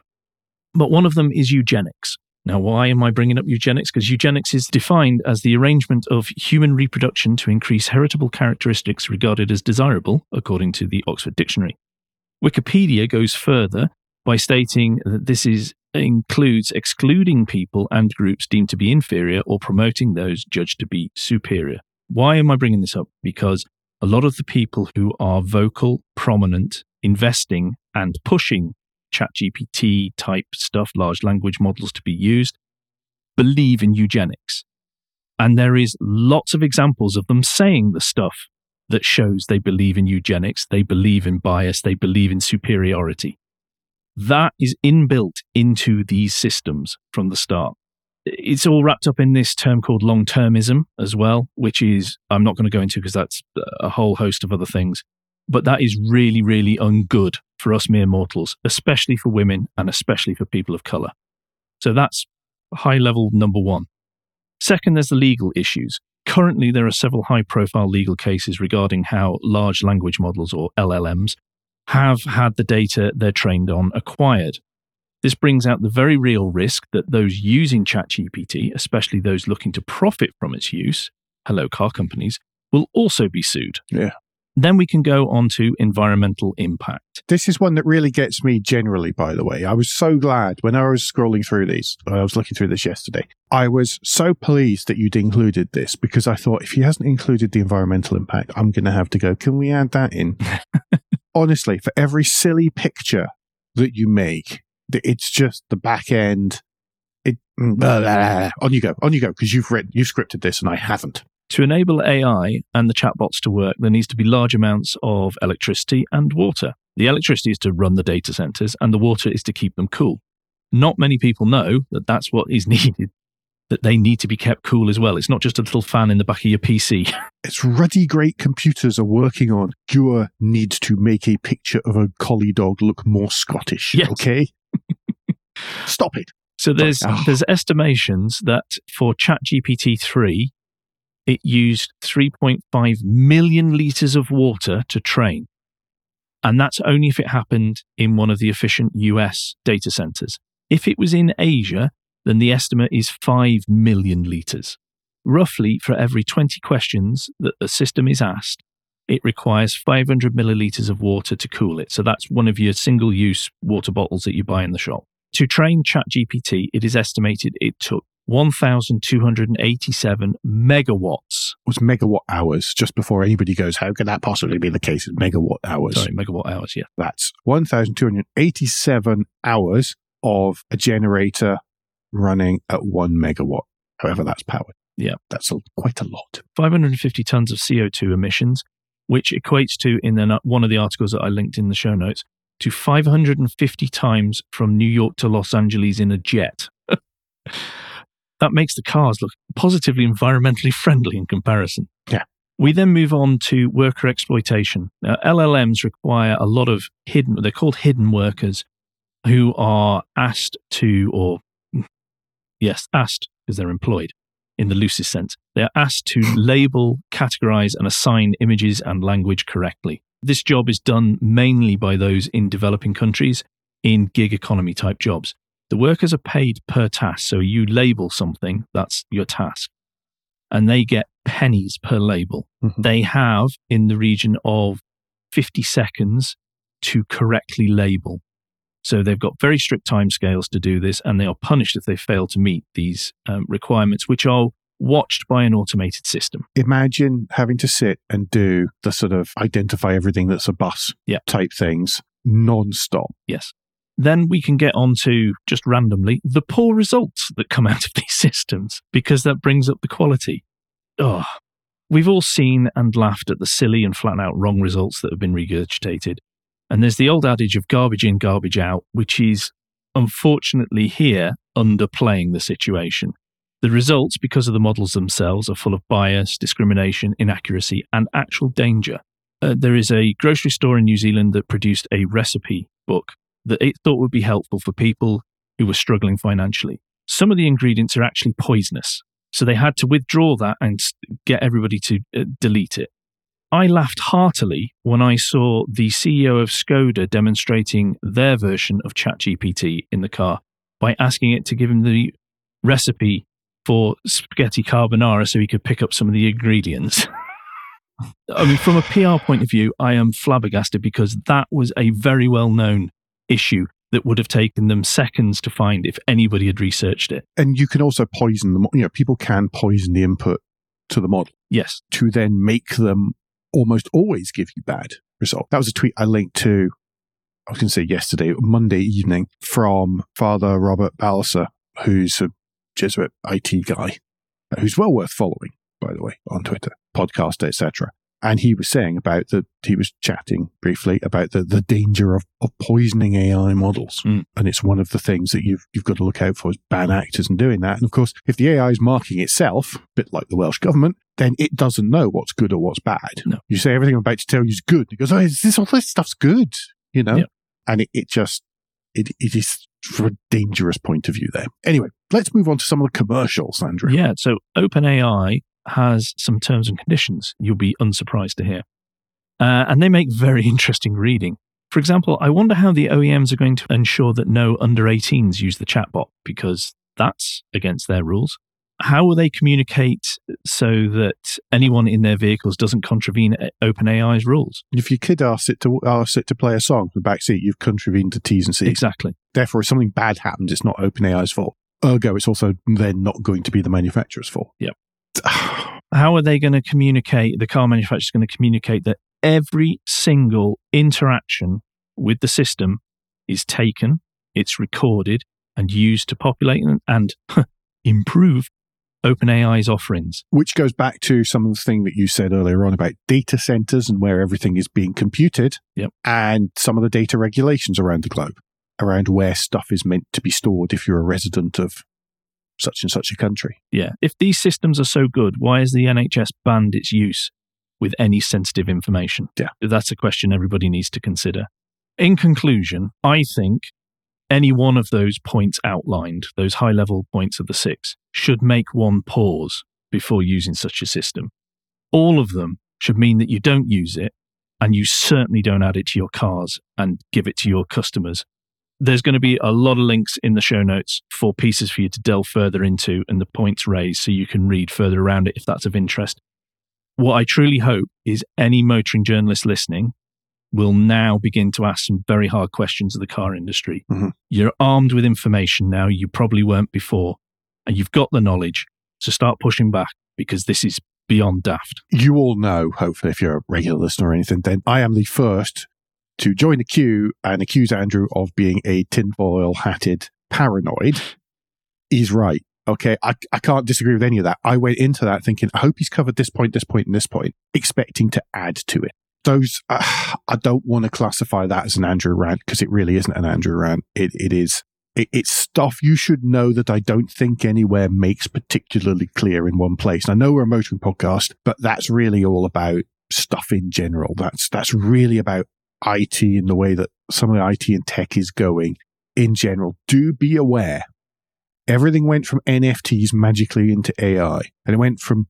But one of them is eugenics. Now, why am I bringing up eugenics? Because eugenics is defined as the arrangement of human reproduction to increase heritable characteristics regarded as desirable, according to the Oxford Dictionary. Wikipedia goes further by stating that this is includes excluding people and groups deemed to be inferior or promoting those judged to be superior. Why am I bringing this up? Because a lot of the people who are vocal, prominent, investing, and pushing ChatGPT type stuff, large language models to be used, believe in eugenics. And there is lots of examples of them saying the stuff that shows they believe in eugenics, they believe in bias, they believe in superiority. That is inbuilt into these systems from the start. It's all wrapped up in this term called long-termism as well, which is, I'm not going to go into because that's a whole host of other things. But that is really, really ungood for us mere mortals, especially for women and especially for people of colour. So that's high level number one. Second, there's the legal issues. Currently, there are several high-profile legal cases regarding how large language models, or L L Ms, have had the data they're trained on acquired. This brings out the very real risk that those using ChatGPT, especially those looking to profit from its use, hello car companies, will also be sued. Yeah. Then we can go on to environmental impact. This is one that really gets me generally, by the way. I was so glad when I was scrolling through these, I was looking through this yesterday, I was so pleased that you'd included this, because I thought, if he hasn't included the environmental impact, I'm going to have to go, can we add that in? Honestly, for every silly picture that you make, it's just the back end. It, blah, blah, blah. On you go, on you go, because you've read, you've scripted this and I haven't. To enable A I and the chatbots to work, there needs to be large amounts of electricity and water. The electricity is to run the data centers and the water is to keep them cool. Not many people know that that's what is needed, that they need to be kept cool as well. It's not just a little fan in the back of your P C. It's ruddy great computers are working on. Gua needs to make a picture of a collie dog look more Scottish, yes. Okay? Stop it. So there's oh. there's estimations that for ChatGPT three, it used three point five million litres of water to train. And that's only if it happened in one of the efficient U S data centres. If it was in Asia, then the estimate is five million litres. Roughly, for every twenty questions that the system is asked, it requires five hundred millilitres of water to cool it. So that's one of your single-use water bottles that you buy in the shop. To train ChatGPT, it is estimated it took one thousand two hundred eighty-seven megawatts. It was megawatt hours, just before anybody goes, how could that possibly be the case? It's megawatt hours. Sorry, megawatt hours, yeah. That's one thousand two hundred eighty-seven hours of a generator running at one megawatt, however that's powered. Yeah. That's a, quite a lot. five hundred fifty tons of C O two emissions, which equates to, in the, one of the articles that I linked in the show notes, to five hundred fifty times from New York to Los Angeles in a jet. That makes the cars look positively environmentally friendly in comparison. Yeah. We then move on to worker exploitation. Now, L L Ms require a lot of hidden, they're called hidden workers, who are asked to, or yes, asked because they're employed in the loosest sense. They are asked to label, categorize, and assign images and language correctly. This job is done mainly by those in developing countries in gig economy type jobs. The workers are paid per task. So you label something, that's your task. And they get pennies per label. Mm-hmm. They have in the region of fifty seconds to correctly label. So they've got very strict timescales to do this, and they are punished if they fail to meet these um, requirements, which are watched by an automated system. Imagine having to sit and do the sort of identify everything that's a bus yeah. type things nonstop. Yes. Then we can get on to, just randomly, the poor results that come out of these systems, because that brings up the quality. Oh, we've all seen and laughed at the silly and flat-out wrong results that have been regurgitated. And there's the old adage of garbage in, garbage out, which is, unfortunately here, underplaying the situation. The results, because of the models themselves, are full of bias, discrimination, inaccuracy, and actual danger. Uh, there is a grocery store in New Zealand that produced a recipe book that it thought would be helpful for people who were struggling financially. Some of the ingredients are actually poisonous. So they had to withdraw that and get everybody to uh, delete it. I laughed heartily when I saw the C E O of Skoda demonstrating their version of ChatGPT in the car by asking it to give him the recipe for spaghetti carbonara so he could pick up some of the ingredients. I mean, from a P R point of view, I am flabbergasted, because that was a very well-known issue that would have taken them seconds to find if anybody had researched it. And you can also poison them. You know, people can poison the input to the model. Yes. To then make them almost always give you bad results. That was a tweet I linked to, I was going to say yesterday, Monday evening, from Father Robert Balser, who's a Jesuit I T guy, who's well worth following, by the way, on Twitter, podcast, et cetera. And he was saying about that, he was chatting briefly about the, the danger of, of poisoning A I models. Mm. And it's one of the things that you've you've got to look out for, is bad actors and doing that. And of course, if the A I is marking itself, a bit like the Welsh government, then it doesn't know what's good or what's bad. No. You say everything I'm about to tell you is good. It goes, oh, is this, all this stuff's good, you know? Yep. And it, it just, it it is from a dangerous point of view there. Anyway, let's move on to some of the commercials, Andrew. Yeah, so OpenAI has some terms and conditions, you'll be unsurprised to hear. Uh, and they make very interesting reading. For example, I wonder how the O E Ms are going to ensure that no under eighteens use the chatbot, because that's against their rules. How will they communicate so that anyone in their vehicles doesn't contravene OpenAI's rules? If you could ask it to ask it to play a song from the backseat, you've contravened the T's and C's. Exactly. Therefore, if something bad happens, it's not OpenAI's fault. Ergo, it's also then not going to be the manufacturer's fault. Yep. How are they going to communicate, the car manufacturer's going to communicate that every single interaction with the system is taken, it's recorded, and used to populate and, and improve OpenAI's offerings? Which goes back to some of the thing that you said earlier on about data centers and where everything is being computed, yep, and some of the data regulations around the globe, around where stuff is meant to be stored if you're a resident of such and such a country. Yeah. If these systems are so good, why has the N H S banned its use with any sensitive information? Yeah. That's a question everybody needs to consider. In conclusion, I think any one of those points outlined, those high-level points of the six, should make one pause before using such a system. All of them should mean that you don't use it, and you certainly don't add it to your cars and give it to your customers. There's going to be a lot of links in the show notes for pieces for you to delve further into and the points raised so you can read further around it if that's of interest. What I truly hope is any motoring journalist listening will now begin to ask some very hard questions of the car industry. Mm-hmm. You're armed with information now you probably weren't before, and you've got the knowledge, so start pushing back because this is beyond daft. You all know, hopefully, if you're a regular listener or anything, then I am the first to join the queue and accuse Andrew of being a tinfoil-hatted paranoid. He's right. Okay, I, I can't disagree with any of that. I went into that thinking, I hope he's covered this point, this point, and this point, expecting to add to it. Those, uh, I don't want to classify that as an Andrew rant because it really isn't an Andrew rant. It, it is, it, it's stuff you should know that I don't think anywhere makes particularly clear in one place. And I know we're a motoring podcast, but that's really all about stuff in general. That's, that's really about I T and the way that some of the I T and tech is going in general. Do be aware. Everything went from N F Ts magically into A I, and it went from,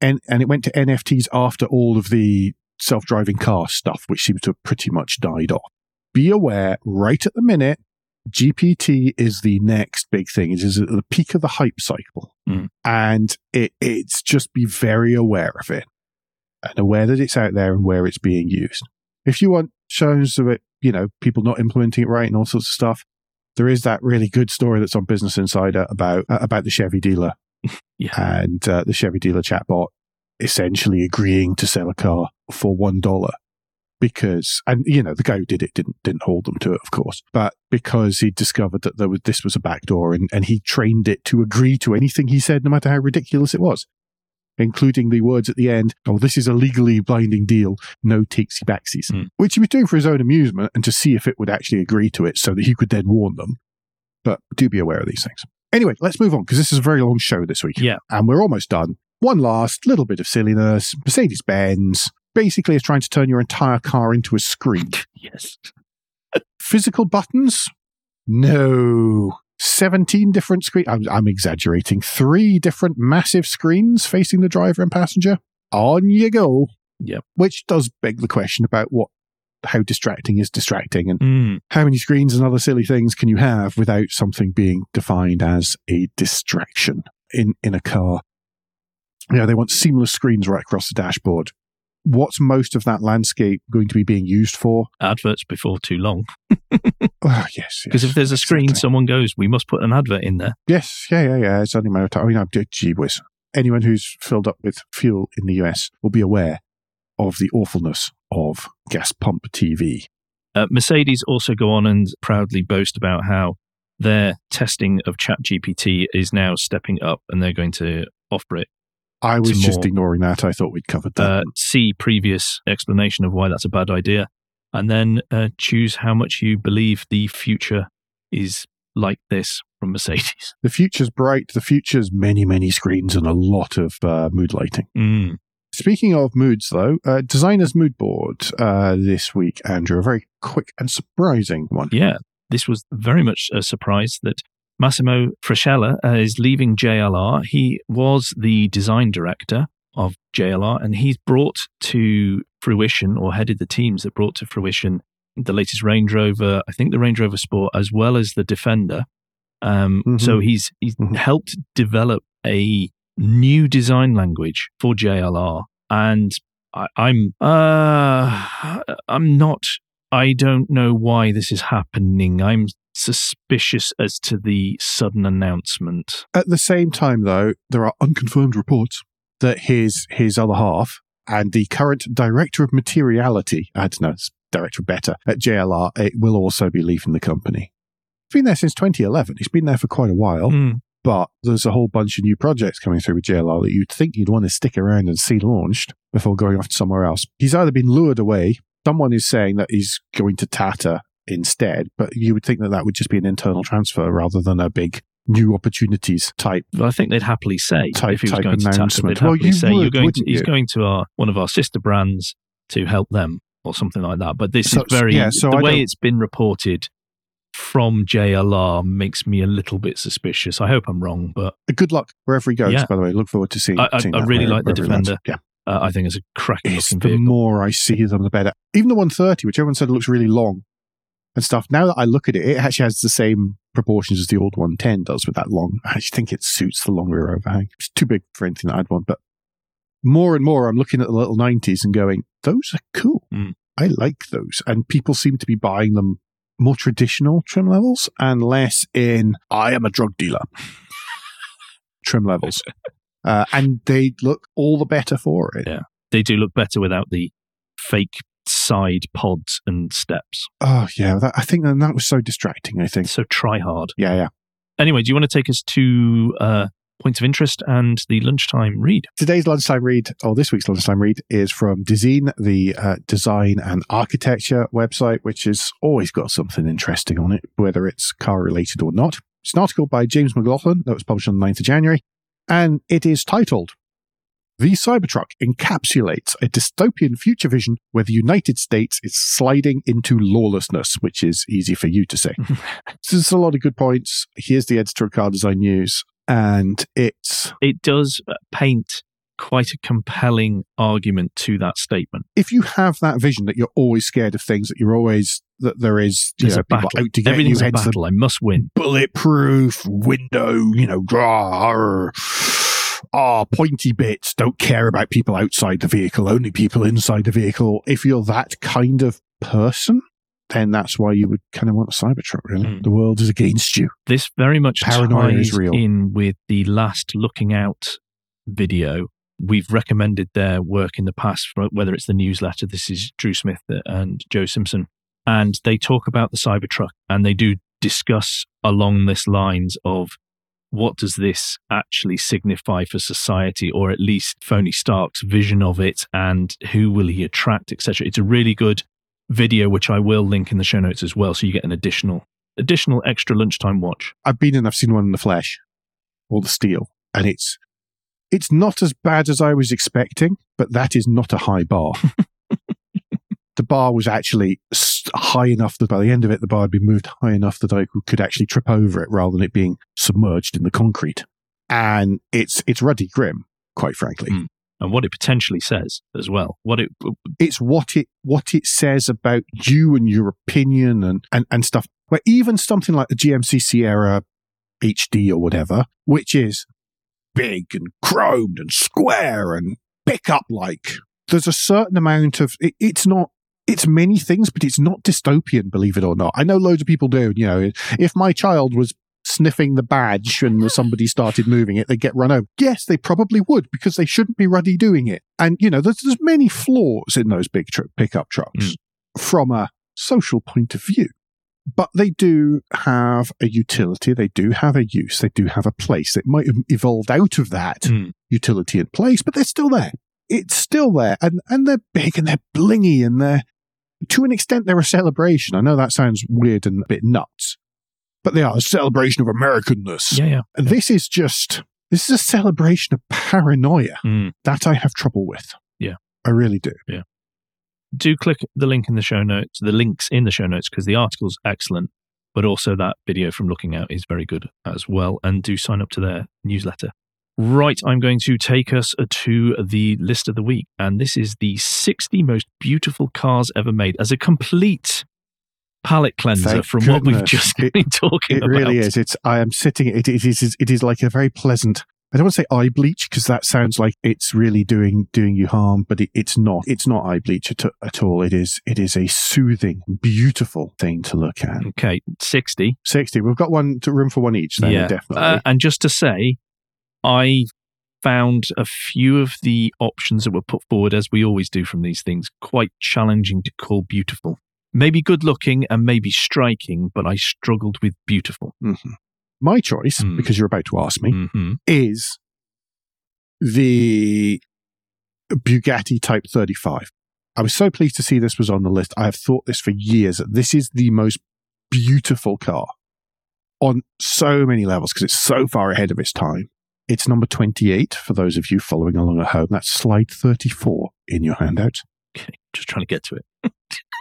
and, and it went to N F Ts after all of the self-driving car stuff, which seems to have pretty much died off. Be aware, right at the minute, G P T is the next big thing. It is at the peak of the hype cycle. Mm. And it, it's just be very aware of it and aware that it's out there and where it's being used. If you want shows of it, you know, people not implementing it right and all sorts of stuff, there is that really good story that's on Business Insider about, uh, about the Chevy dealer yeah. and uh, the Chevy dealer chatbot essentially agreeing to sell a car for one dollar because, and you know, the guy who did it didn't didn't hold them to it, of course, but because he discovered that there was, this was a backdoor, and, and he trained it to agree to anything he said, no matter how ridiculous it was, including the words at the end, oh, this is a legally blinding deal, no takesy-backsies, mm. which he was doing for his own amusement and to see if it would actually agree to it so that he could then warn them. But do be aware of these things. Anyway, let's move on because this is a very long show this week. Yeah. And we're almost done. One last little bit of silliness. Mercedes-Benz basically is trying to turn your entire car into a screen. Yes. Physical buttons? No. seventeen different screens. I'm, I'm exaggerating. Three different massive screens facing the driver and passenger. On you go. Yep. Which does beg the question about what, how distracting is distracting, and mm. how many screens and other silly things can you have without something being defined as a distraction in, in a car. You know, they want seamless screens right across the dashboard. What's most of that landscape going to be being used for? Adverts before too long. oh, yes. Because yes, if there's a screen, exactly. Someone goes, we must put an advert in there. Yes. Yeah, yeah, yeah. It's only a matter of time. I mean, I'm gee whiz. Anyone who's filled up with fuel in the U S will be aware of the awfulness of gas pump T V. Uh, Mercedes also go on and proudly boast about how their testing of ChatGPT is now stepping up and they're going to offer it. I was just more, ignoring that. I thought we'd covered that. Uh, see previous explanation of why that's a bad idea. And then uh, choose how much you believe the future is like this from Mercedes. The future's bright. The future's many, many screens and a lot of uh, mood lighting. Mm. Speaking of moods, though, uh, designer's mood board uh, this week, Andrew, a very quick and surprising one. Yeah, this was very much a surprise that Massimo Fraschella uh, is leaving J L R. He was the design director of J L R, and he's brought to fruition, or headed the teams that brought to fruition, the latest Range Rover, I think the Range Rover Sport, as well as the Defender. Um, mm-hmm. So he's he's mm-hmm. helped develop a new design language for J L R, and I, I'm uh, I'm not. I don't know why this is happening. I'm suspicious as to the sudden announcement. At the same time, though, there are unconfirmed reports that his his other half and the current director of materiality, I don't know, it's director of better, at J L R, it will also be leaving the company. It's been there since twenty eleven. It's been there for quite a while, mm. but there's a whole bunch of new projects coming through with J L R that you'd think you'd want to stick around and see launched before going off to somewhere else. He's either been lured away. Someone is saying that he's going to Tata instead, but you would think that that would just be an internal transfer rather than a big new opportunities type. Well, I think they'd happily say type, if he was going to Tata, they'd well, happily you say would, you're going to, he's you? going to our one of our sister brands to help them or something like that. But this so, is very yeah, so the I way don't... it's been reported from J L R makes me a little bit suspicious. I hope I'm wrong, but good luck wherever he goes. Yeah. By the way, look forward to seeing. I, I, seeing I really like the Defender. Yeah. Uh, I think it's a cracking looking vehicle. The more I see them, the better. Even the one thirty, which everyone said looks really long and stuff, now that I look at it, it actually has the same proportions as the old one ten does with that long. I just think it suits the long rear overhang. It's too big for anything that I'd want, but more and more I'm looking at the little nineties and going, those are cool. Mm. I like those. And people seem to be buying them more traditional trim levels and less in, I am a drug dealer, trim levels. Uh, and they look all the better for it. Yeah, they do look better without the fake side pods and steps. Oh, yeah. That, I think that was so distracting, I think. So try hard. Yeah, yeah. Anyway, do you want to take us to uh, Points of Interest and the lunchtime read? Today's lunchtime read, or this week's lunchtime read, is from Design, the uh, design and architecture website, which has always got something interesting on it, whether it's car-related or not. It's an article by James McLaughlin that was published on the ninth of January. And it is titled, The Cybertruck Encapsulates a Dystopian Future Vision Where the United States is Sliding into Lawlessness, which is easy for you to say. So there's a lot of good points. Here's the editor of Car Design News, and it's... It does paint quite a compelling argument to that statement. If you have that vision that you're always scared of things, that you're always... that there is you know, a battle. Out to get Everything's you, a battle. I must win. Bulletproof window, you know, grah, ah, pointy bits. Don't care about people outside the vehicle, only people inside the vehicle. If you're that kind of person, then that's why you would kind of want a Cybertruck, really. Mm. The world is against you. This very much Paranoia ties is real. in with the last Looking Out video. We've recommended their work in the past, whether it's the newsletter. This is Drew Smith and Joe Simpson. And they talk about the Cybertruck, and they do discuss along this lines of what does this actually signify for society, or at least Tony Stark's vision of it, and who will he attract, et cetera. It's a really good video, which I will link in the show notes as well, so you get an additional, additional extra lunchtime watch. I've been and I've seen one in the flesh, or the steel, and it's it's not as bad as I was expecting, but that is not a high bar. The bar was actually high enough that by the end of it, the bar had been moved high enough that I could actually trip over it rather than it being submerged in the concrete. And it's it's ruddy grim, quite frankly. Mm. And what it potentially says as well. What it It's what it what it says about you and your opinion and, and, and stuff. Where even something like the G M C Sierra H D or whatever, which is big and chromed and square and pickup-like, there's a certain amount of... It, it's not... It's many things, but it's not dystopian, believe it or not. I know loads of people do. You know, if my child was sniffing the badge and somebody started moving it, they'd get run over. Yes, they probably would, because they shouldn't be ruddy doing it. And, you know, there's, there's many flaws in those big tr- pickup trucks mm. from a social point of view. But they do have a utility. They do have a use. They do have a place. It might have evolved out of that mm. utility and place, but they're still there. It's still there. And, and they're big and they're blingy and they're, to an extent, they're a celebration. I know that sounds weird and a bit nuts, but they are a celebration of Americanness. Yeah, yeah. And this is just, this is a celebration of paranoia mm. that I have trouble with. Yeah. I really do. Yeah. Do click the link in the show notes, the links in the show notes, because the article's excellent, but also that video from Looking Out is very good as well. And do sign up to their newsletter. Right, I'm going to take us to the list of the week, and this is the sixty most beautiful cars ever made as a complete palate cleanser Thank from goodness. what we've just it, been talking it about. It really is. It's. I am sitting. It, it is. It is like a very pleasant I don't want to say eye bleach because that sounds like it's really doing doing you harm, but it, it's not. It's not eye bleach at, at all. It is it is a soothing, beautiful thing to look at. Okay, sixty, sixty. We've got one to room for one each. Then yeah. definitely. Uh, and just to say, I found a few of the options that were put forward, as we always do from these things, quite challenging to call beautiful. Maybe good looking and maybe striking, but I struggled with beautiful. Mm-hmm. My choice, mm. because you're about to ask me, mm-hmm. is the Bugatti Type thirty-five. I was so pleased to see this was on the list. I have thought this for years, that this is the most beautiful car on so many levels because it's so far ahead of its time. It's number twenty-eight for those of you following along at home. That's slide thirty-four in your handout. Okay, just trying to get to it.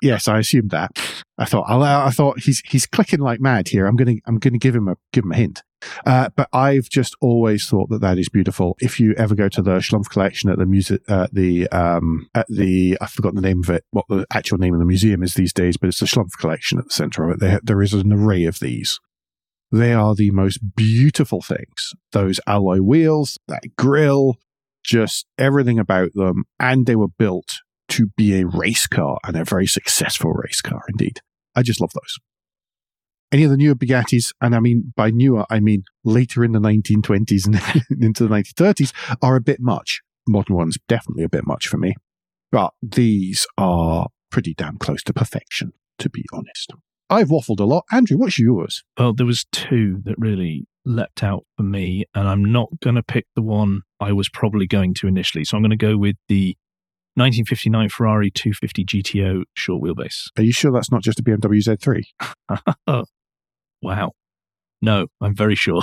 Yes, I assumed that. I thought I'll, I thought he's he's clicking like mad here. I'm gonna I'm gonna give him a give him a hint. Uh, but I've just always thought that that is beautiful. If you ever go to the Schlumpf collection at the music, uh, the um, at the I've forgotten the name of it, what the actual name of the museum is these days, but it's the Schlumpf collection at the centre of it. There there is an array of these. They are the most beautiful things. Those alloy wheels, that grille, just everything about them, and they were built to be a race car, and a very successful race car indeed. I just love those. Any of the newer Bugattis, and I mean by newer, I mean later in the nineteen twenties and into the nineteen thirties, are a bit much. Modern ones, definitely a bit much for me. But these are pretty damn close to perfection, to be honest. I've waffled a lot. Andrew, what's yours? Well, there was two that really leapt out for me, and I'm not going to pick the one I was probably going to initially. So I'm going to go with the nineteen fifty-nine Ferrari two fifty G T O short wheelbase. Are you sure that's not just a B M W Z three? Wow. No, I'm very sure.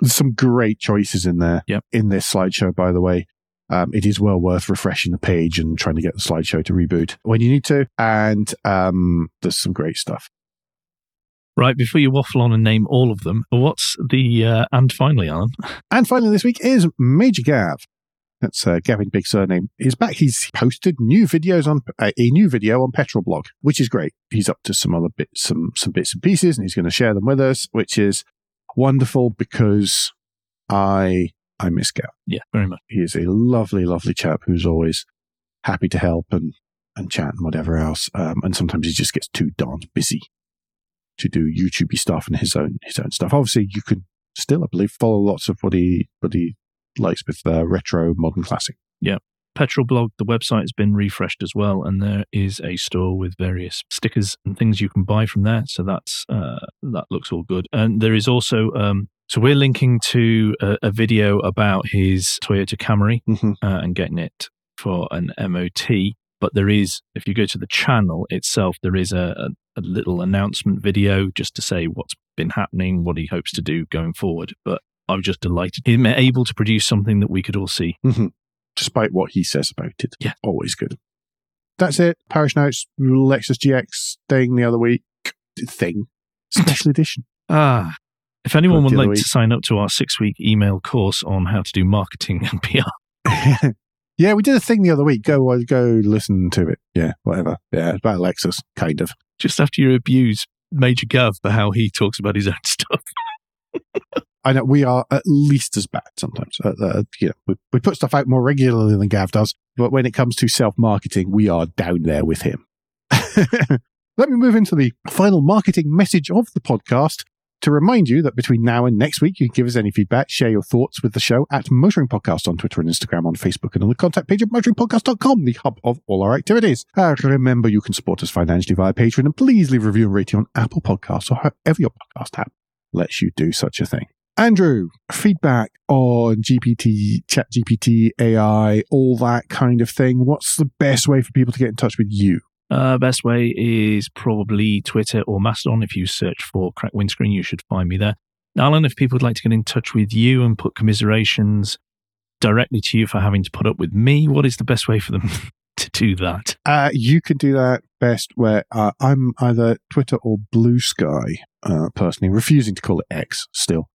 There's some great choices in there, yep. in this slideshow, by the way. Um, it is well worth refreshing the page and trying to get the slideshow to reboot when you need to. And um, there's some great stuff. Right, before you waffle on and name all of them, what's the, uh, and finally, Alan? And finally this week is Major Gav. That's uh, Gavin, big surname. He's back. He's posted new videos on uh, a new video on Petrolblog, which is great. He's up to some other bits, some some bits and pieces, and he's going to share them with us, which is wonderful because I I miss Gav. Yeah, very much. He is a lovely, lovely chap who's always happy to help and and chat and whatever else. Um, and sometimes he just gets too darn busy to do YouTubey stuff and his own his own stuff. Obviously, you can still, I believe, follow lots of what he what he. likes with uh, retro, modern, classic. Yeah. Petrolblog, the website has been refreshed as well, and there is a store with various stickers and things you can buy from there. So that's uh, that looks all good. And there is also, um, so we're linking to a, a video about his Toyota Camry mm-hmm. uh, and getting it for an M O T. But there is, if you go to the channel itself, there is a, a, a little announcement video just to say what's been happening, what he hopes to do going forward. But I was just delighted he's able to produce something that we could all see. Mm-hmm. Despite what he says about it. Yeah. Always good. That's it. Parish Notes, Lexus G X thing the other week. Thing. Special edition. Ah. If anyone but would like to sign up to our six-week email course on how to do marketing and P R. Yeah, we did a thing the other week. Go go listen to it. Yeah, whatever. Yeah, about Lexus, kind of. Just after you abuse Major Gav for how he talks about his own stuff. I know we are at least as bad sometimes. Uh, uh, you know, we, we put stuff out more regularly than Gav does, but when it comes to self-marketing, we are down there with him. Let me move into the final marketing message of the podcast to remind you that between now and next week, you can give us any feedback, share your thoughts with the show at Motoring Podcast on Twitter and Instagram, on Facebook, and on the contact page at motoring podcast dot com, the hub of all our activities. Uh, remember, you can support us financially via Patreon, and please leave a review and rating on Apple Podcasts or however your podcast app lets you do such a thing. Andrew, feedback on G P T, ChatGPT, A I, all that kind of thing. What's the best way for people to get in touch with you? Uh, best way is probably Twitter or Mastodon. If you search for Crack Windscreen, you should find me there. Alan, if people would like to get in touch with you and put commiserations directly to you for having to put up with me, what is the best way for them to do that? Uh, you can do that best where uh, I'm either Twitter or Blue Sky, uh, personally, refusing to call it X still.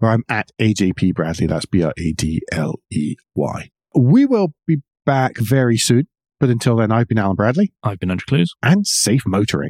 Where I'm at A J P Bradley, that's B R A D L E Y. We will be back very soon, but until then, I've been Alan Bradley. I've been Andrew Clues. And safe motoring.